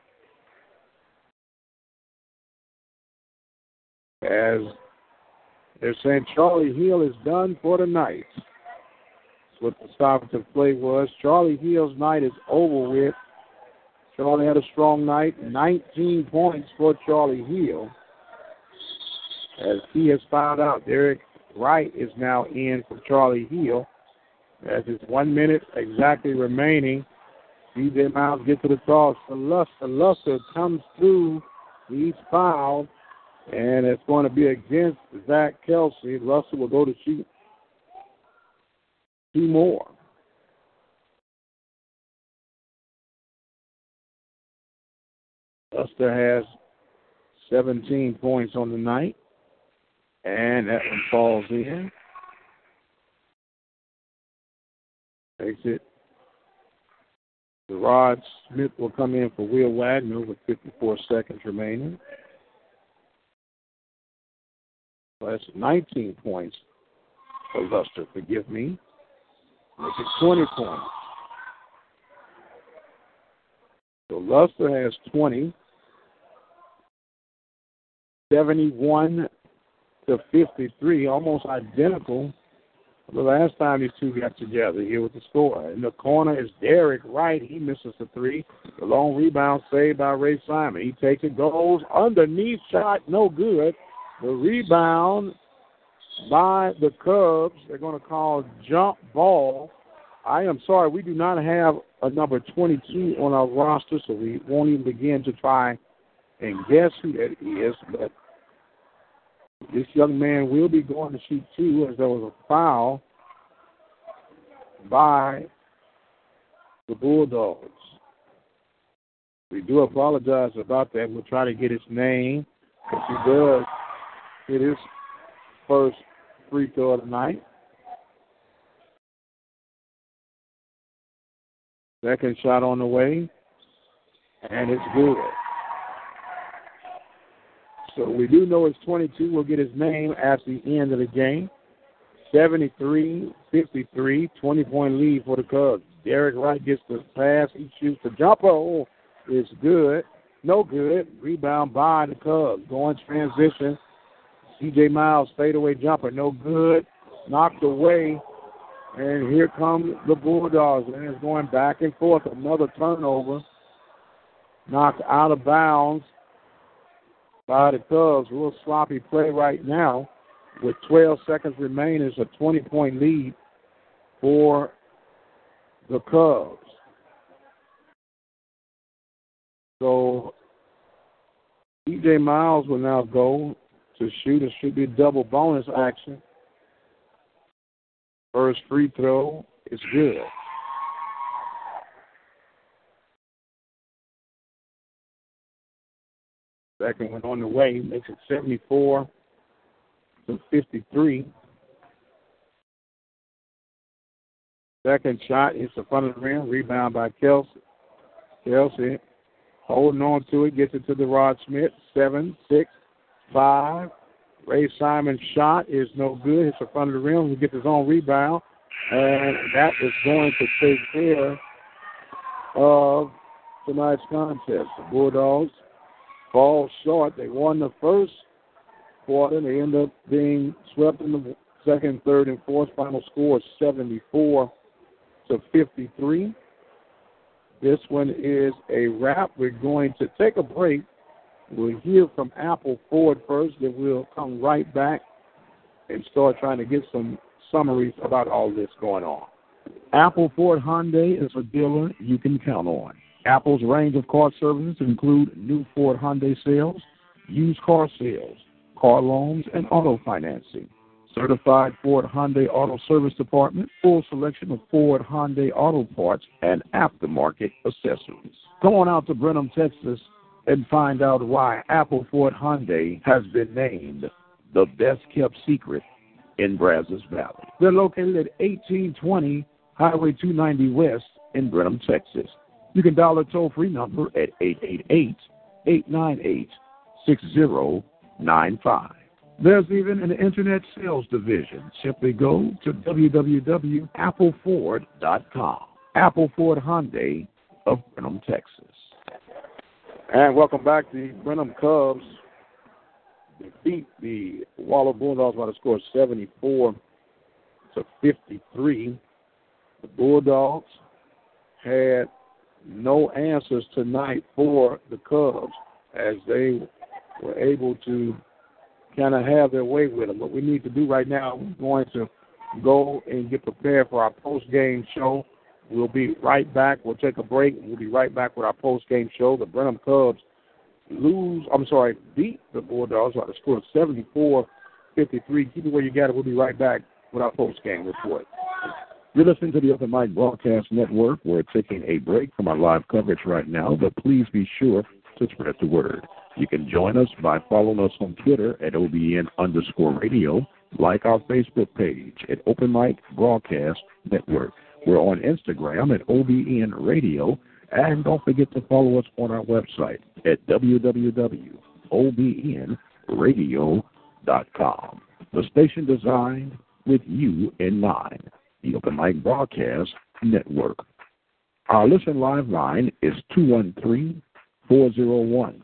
as they're saying Charlie Hill is done for the night. What the stoppage of play was. Charlie Hill's night is over with. Charlie had a strong night. nineteen points for Charlie Hill. As he has found out, Derek Wright is now in for Charlie Hill. As it's one minute exactly remaining, C J Miles gets to the toss. Luster, Luster comes through. He's fouled. And it's going to be against Zach Kelsey. Luster will go to shoot two more. Luster has seventeen points on the night, and that one falls in. Takes it. Rod Smith will come in for Will Wagner with fifty-four seconds remaining. Well, that's nineteen points for Luster. Forgive me. This is twenty points. So Luster has twenty. seventy-one to fifty-three, almost identical the last time these two got together here with the score. In the corner is Derek Wright. He misses the three. The long rebound saved by Ray Simon. He takes it, goes underneath shot, no good. The rebound by the Cubs. They're going to call jump ball I am sorry, we do not have a number twenty-two on our roster, so we won't even begin to try and guess who that is. But this young man will be going to shoot two, as there was a foul by the Bulldogs. We do apologize about that. We'll try to get his name, because he does get his first free throw of the night. Second shot on the way, and it's good. So we do know it's twenty-two. We'll get his name at the end of the game. seventy-three fifty-three, twenty-point lead for the Cubs. Derek Wright gets the pass. He shoots the jumper. Oh, it's good. No good. Rebound by the Cubs. Going transition. C J Miles, fadeaway jumper. No good. Knocked away. And here come the Bulldogs. And it's going back and forth. Another turnover. Knocked out of bounds by the Cubs. Real sloppy play right now. With twelve seconds remaining, it's a twenty-point lead for the Cubs. So, E J Miles will now go to shoot. It should be double bonus action. First free throw is good. Second one on the way, makes it seventy-four to fifty-three. Second shot is the front of the rim. Rebound by Kelsey. Kelsey holding on to it, gets it to Rod Smith. Seven, six, five. Ray Simon's shot is no good. It's the front of the rim. He gets his own rebound, and that is going to take care of tonight's contest. The Bulldogs fall short. They won the first quarter. They end up being swept in the second, third, and fourth. Final score seventy-four to fifty-three. This one is a wrap. We're going to take a break. We'll hear from Apple Ford first, then we'll come right back and start trying to get some summaries about all this going on. Apple Ford Hyundai is a dealer you can count on. Apple's range of car services include new Ford Hyundai sales, used car sales, car loans, and auto financing. Certified Ford Hyundai Auto Service Department, full selection of Ford Hyundai auto parts and aftermarket accessories. Come on out to Brenham, Texas, and find out why Apple Ford Hyundai has been named the best-kept secret in Brazos Valley. They're located at eighteen twenty Highway two ninety West in Brenham, Texas. You can dial a toll-free number at eight eight eight, eight nine eight, six zero nine five. There's even an internet sales division. Simply go to w w w dot apple ford dot com. Apple Ford Hyundai of Brenham, Texas. And welcome back. The Brenham Cubs defeat the Waller Bulldogs by the score of seventy-four to fifty-three. The Bulldogs had no answers tonight for the Cubs, as they were able to kind of have their way with them. What we need to do right now, we're going to go and get prepared for our post-game show. We'll be right back. We'll take a break, and we'll be right back with our post-game show. The Brenham Cubs lose, I'm sorry, beat the Bulldogs by the score of seventy-four fifty-three. Keep it where you got it. We'll be right back with our post-game report. You're listening to the Open Mic Broadcast Network. We're taking a break from our live coverage right now, but please be sure to spread the word. You can join us by following us on Twitter at O B N underscore radio, like our Facebook page at Open Mic Broadcast Network. We're on Instagram at O B N Radio, and don't forget to follow us on our website at w w w dot o b n radio dot com. The station designed with you in mind, the Open Mic Broadcast Network. Our listen live line is two one three, four zero one,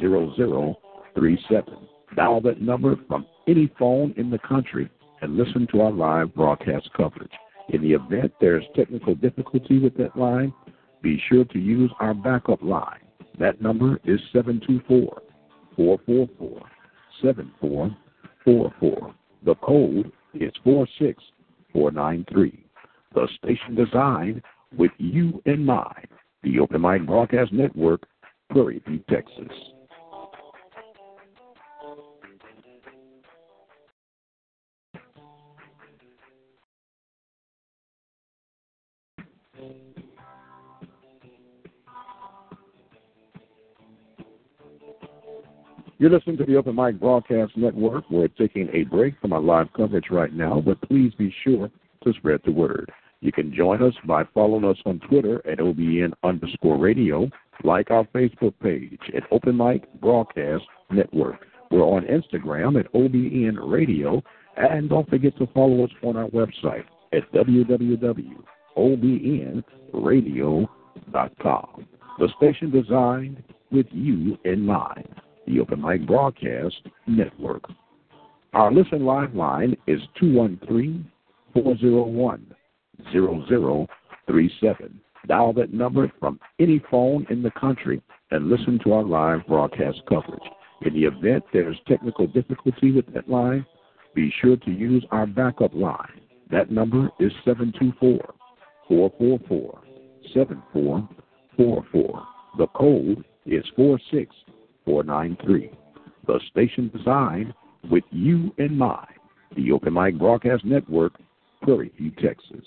zero zero three seven. Dial that number from any phone in the country and listen to our live broadcast coverage. In the event there's technical difficulty with that line, be sure to use our backup line. That number is seven two four, four four four, seven four four four. The code is four six four nine three. the station designed with you in mind. The Open Mind Broadcast Network, Prairie View, Texas. You're listening to the Open Mic Broadcast Network. We're taking a break from our live coverage right now, but please be sure to spread the word. You can join us by following us on Twitter at O B N underscore radio, like our Facebook page at Open Mic Broadcast Network. We're on Instagram at O B N Radio, and don't forget to follow us on our website at w w w dot o b n radio dot com. The station designed with you in mind. The Open Mic Broadcast Network. Our listen live line is two one three, four oh one, zero zero three seven. Dial that number from any phone in the country and listen to our live broadcast coverage. In the event there's technical difficulty with that line, be sure to use our backup line. That number is seven two four, four four four, seven four four four. The code is four six four nine three. The station designed with you in mind. The Open Mic Broadcast Network, Prairie View, Texas.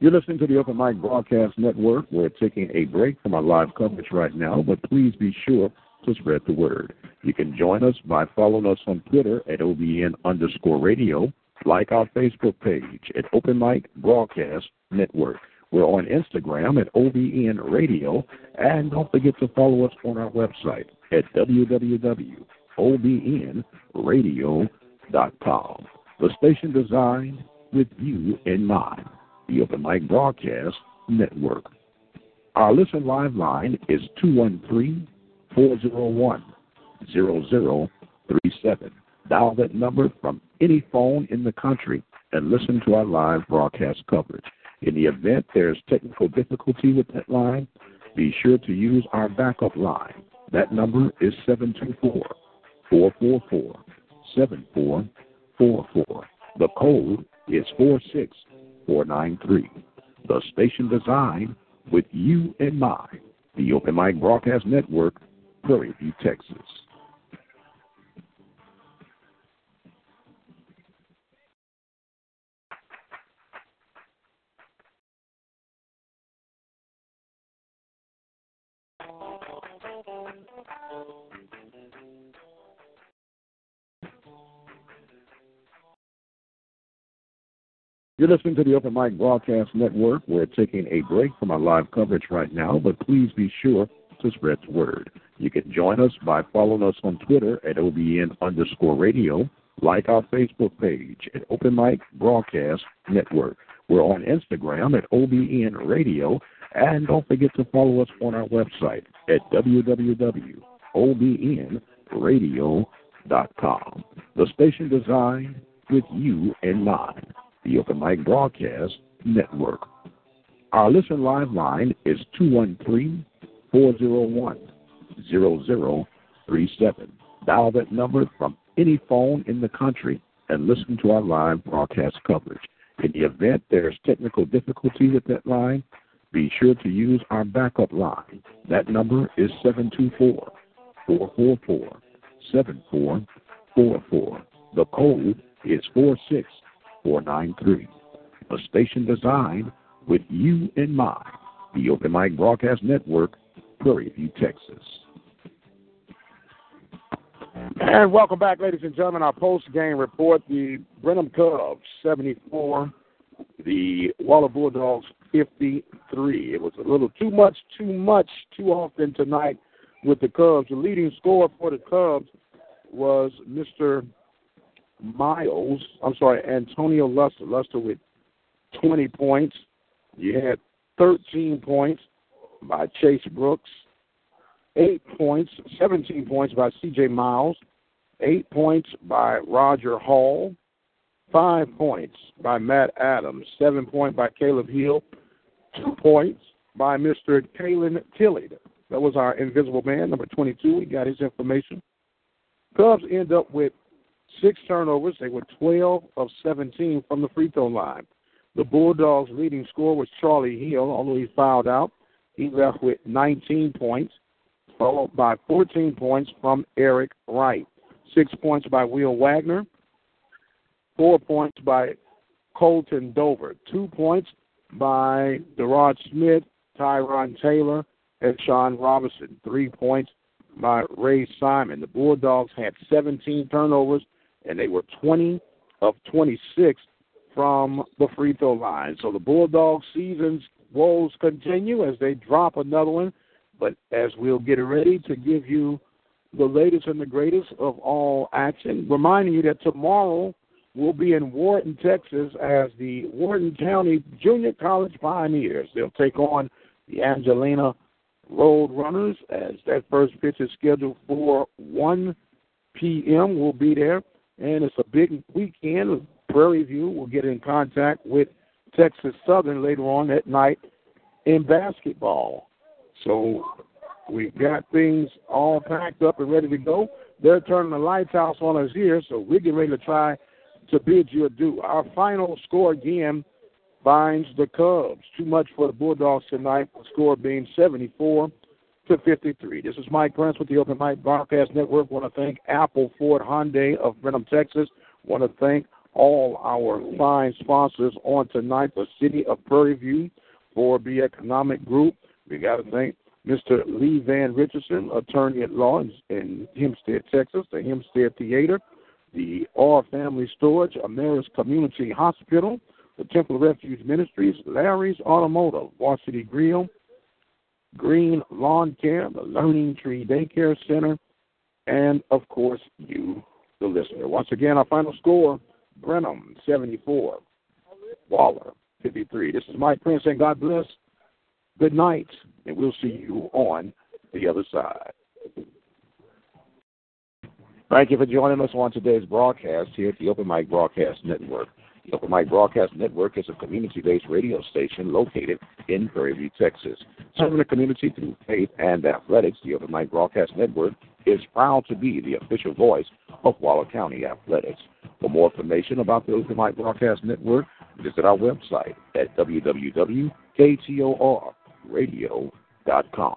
You're listening to the Open Mic Broadcast Network. We're taking a break from our live coverage right now, but please be sure to spread the word. You can join us by following us on Twitter at O B N underscore radio, like our Facebook page at Open Mic Broadcast Network. We're on Instagram at O B N Radio, and don't forget to follow us on our website at w w w dot o b n radio dot com. The station designed with you in mind. The Open Mic Broadcast Network. Our listen live line is two one three, four oh one, zero zero three seven. Dial that number from any phone in the country and listen to our live broadcast coverage. In the event there's technical difficulty with that line, be sure to use our backup line. That number is seven two four, four four four, seven four four four. The code is four six four nine three. The station designed with you in mind. The Open Mic Broadcast Network, Prairie View, Texas. You're listening to the Open Mic Broadcast Network. We're taking a break from our live coverage right now, but please be sure to spread the word. You can join us by following us on Twitter at O B N underscore radio, like our Facebook page at Open Mic Broadcast Network. We're on Instagram at O B N Radio, and don't forget to follow us on our website at w w w dot o b n radio dot com. The station designed with you in mind. The Open Mic Broadcast Network. Our listen live line is two one three, four oh one, zero zero three seven. Dial that number from any phone in the country and listen to our live broadcast coverage. In the event there's technical difficulty with that line, be sure to use our backup line. That number is seven two four, four four four, seven four four four. The code is four six four nine three. A station designed with you in mind. The Open Mic Broadcast Network, Prairie View, Texas. And welcome back, ladies and gentlemen. Our post-game report, the Brenham Cubs seventy-four, the Waller Bulldogs fifty-three. It was a little too much, too much, too often tonight with the Cubs. The leading scorer for the Cubs was Mister Miles, I'm sorry, Antonio Luster. Luster with twenty points. You had thirteen points by Chase Brooks, eight points, seventeen points by C J Miles, eight points by Roger Hall, Five points by Matt Adams. Seven points by Caleb Hill. Two points by Mister Kalen Tilley. That was our invisible man, number twenty-two. We got his information. Cubs end up with six turnovers. They were twelve of seventeen from the free throw line. The Bulldogs' leading scorer was Charlie Hill, although he fouled out. He left with nineteen points, followed by fourteen points from Eric Wright, six points by Will Wagner, four points by Colton Dover, two points by Derod Smith, Tyron Taylor, and Sean Robinson, three points by Ray Simon. The Bulldogs had seventeen turnovers, and they were twenty of twenty-six from the free throw line. So the Bulldogs' season's woes continue as they drop another one, but as we'll get ready to give you the latest and the greatest of all action, reminding you that tomorrow we'll be in Wharton, Texas, as the Wharton County Junior College Pioneers. They'll take on the Angelina Roadrunners as that first pitch is scheduled for one p.m. We'll be there, and it's a big weekend. Prairie View will get in contact with Texas Southern later on that night in basketball. So we've got things all packed up and ready to go. They're turning the lights out on us here, so we're getting ready to try to bid you adieu. Our final score again binds the Cubs. Too much for the Bulldogs tonight, the score being seventy-four to fifty-three. This is Mike Prince with the Open Mic Broadcast Network. I want to thank Apple Ford Hyundai of Brenham, Texas. I want to thank all our fine sponsors on tonight, the City of Prairie View, four B Economic Group. We got to thank Mister Lee Van Richardson, attorney at law in Hempstead, Texas, the Hempstead Theater, the R Family Storage, Ameris Community Hospital, the Temple Refuge Ministries, Larry's Automotive, Varsity Grill, Green Lawn Care, the Learning Tree Daycare Center, and, of course, you, the listener. Once again, our final score, Brenham, seventy-four. Waller, fifty-three. This is Mike Prince, and God bless. Good night, and we'll see you on the other side. Thank you for joining us on today's broadcast here at the Open Mic Broadcast Network. The Open Mic Broadcast Network is a community-based radio station located in Prairie View, Texas. Serving the community through faith and athletics, the Open Mic Broadcast Network is proud to be the official voice of Waller County Athletics. For more information about the Open Mic Broadcast Network, visit our website at w w w dot k t o r radio dot com.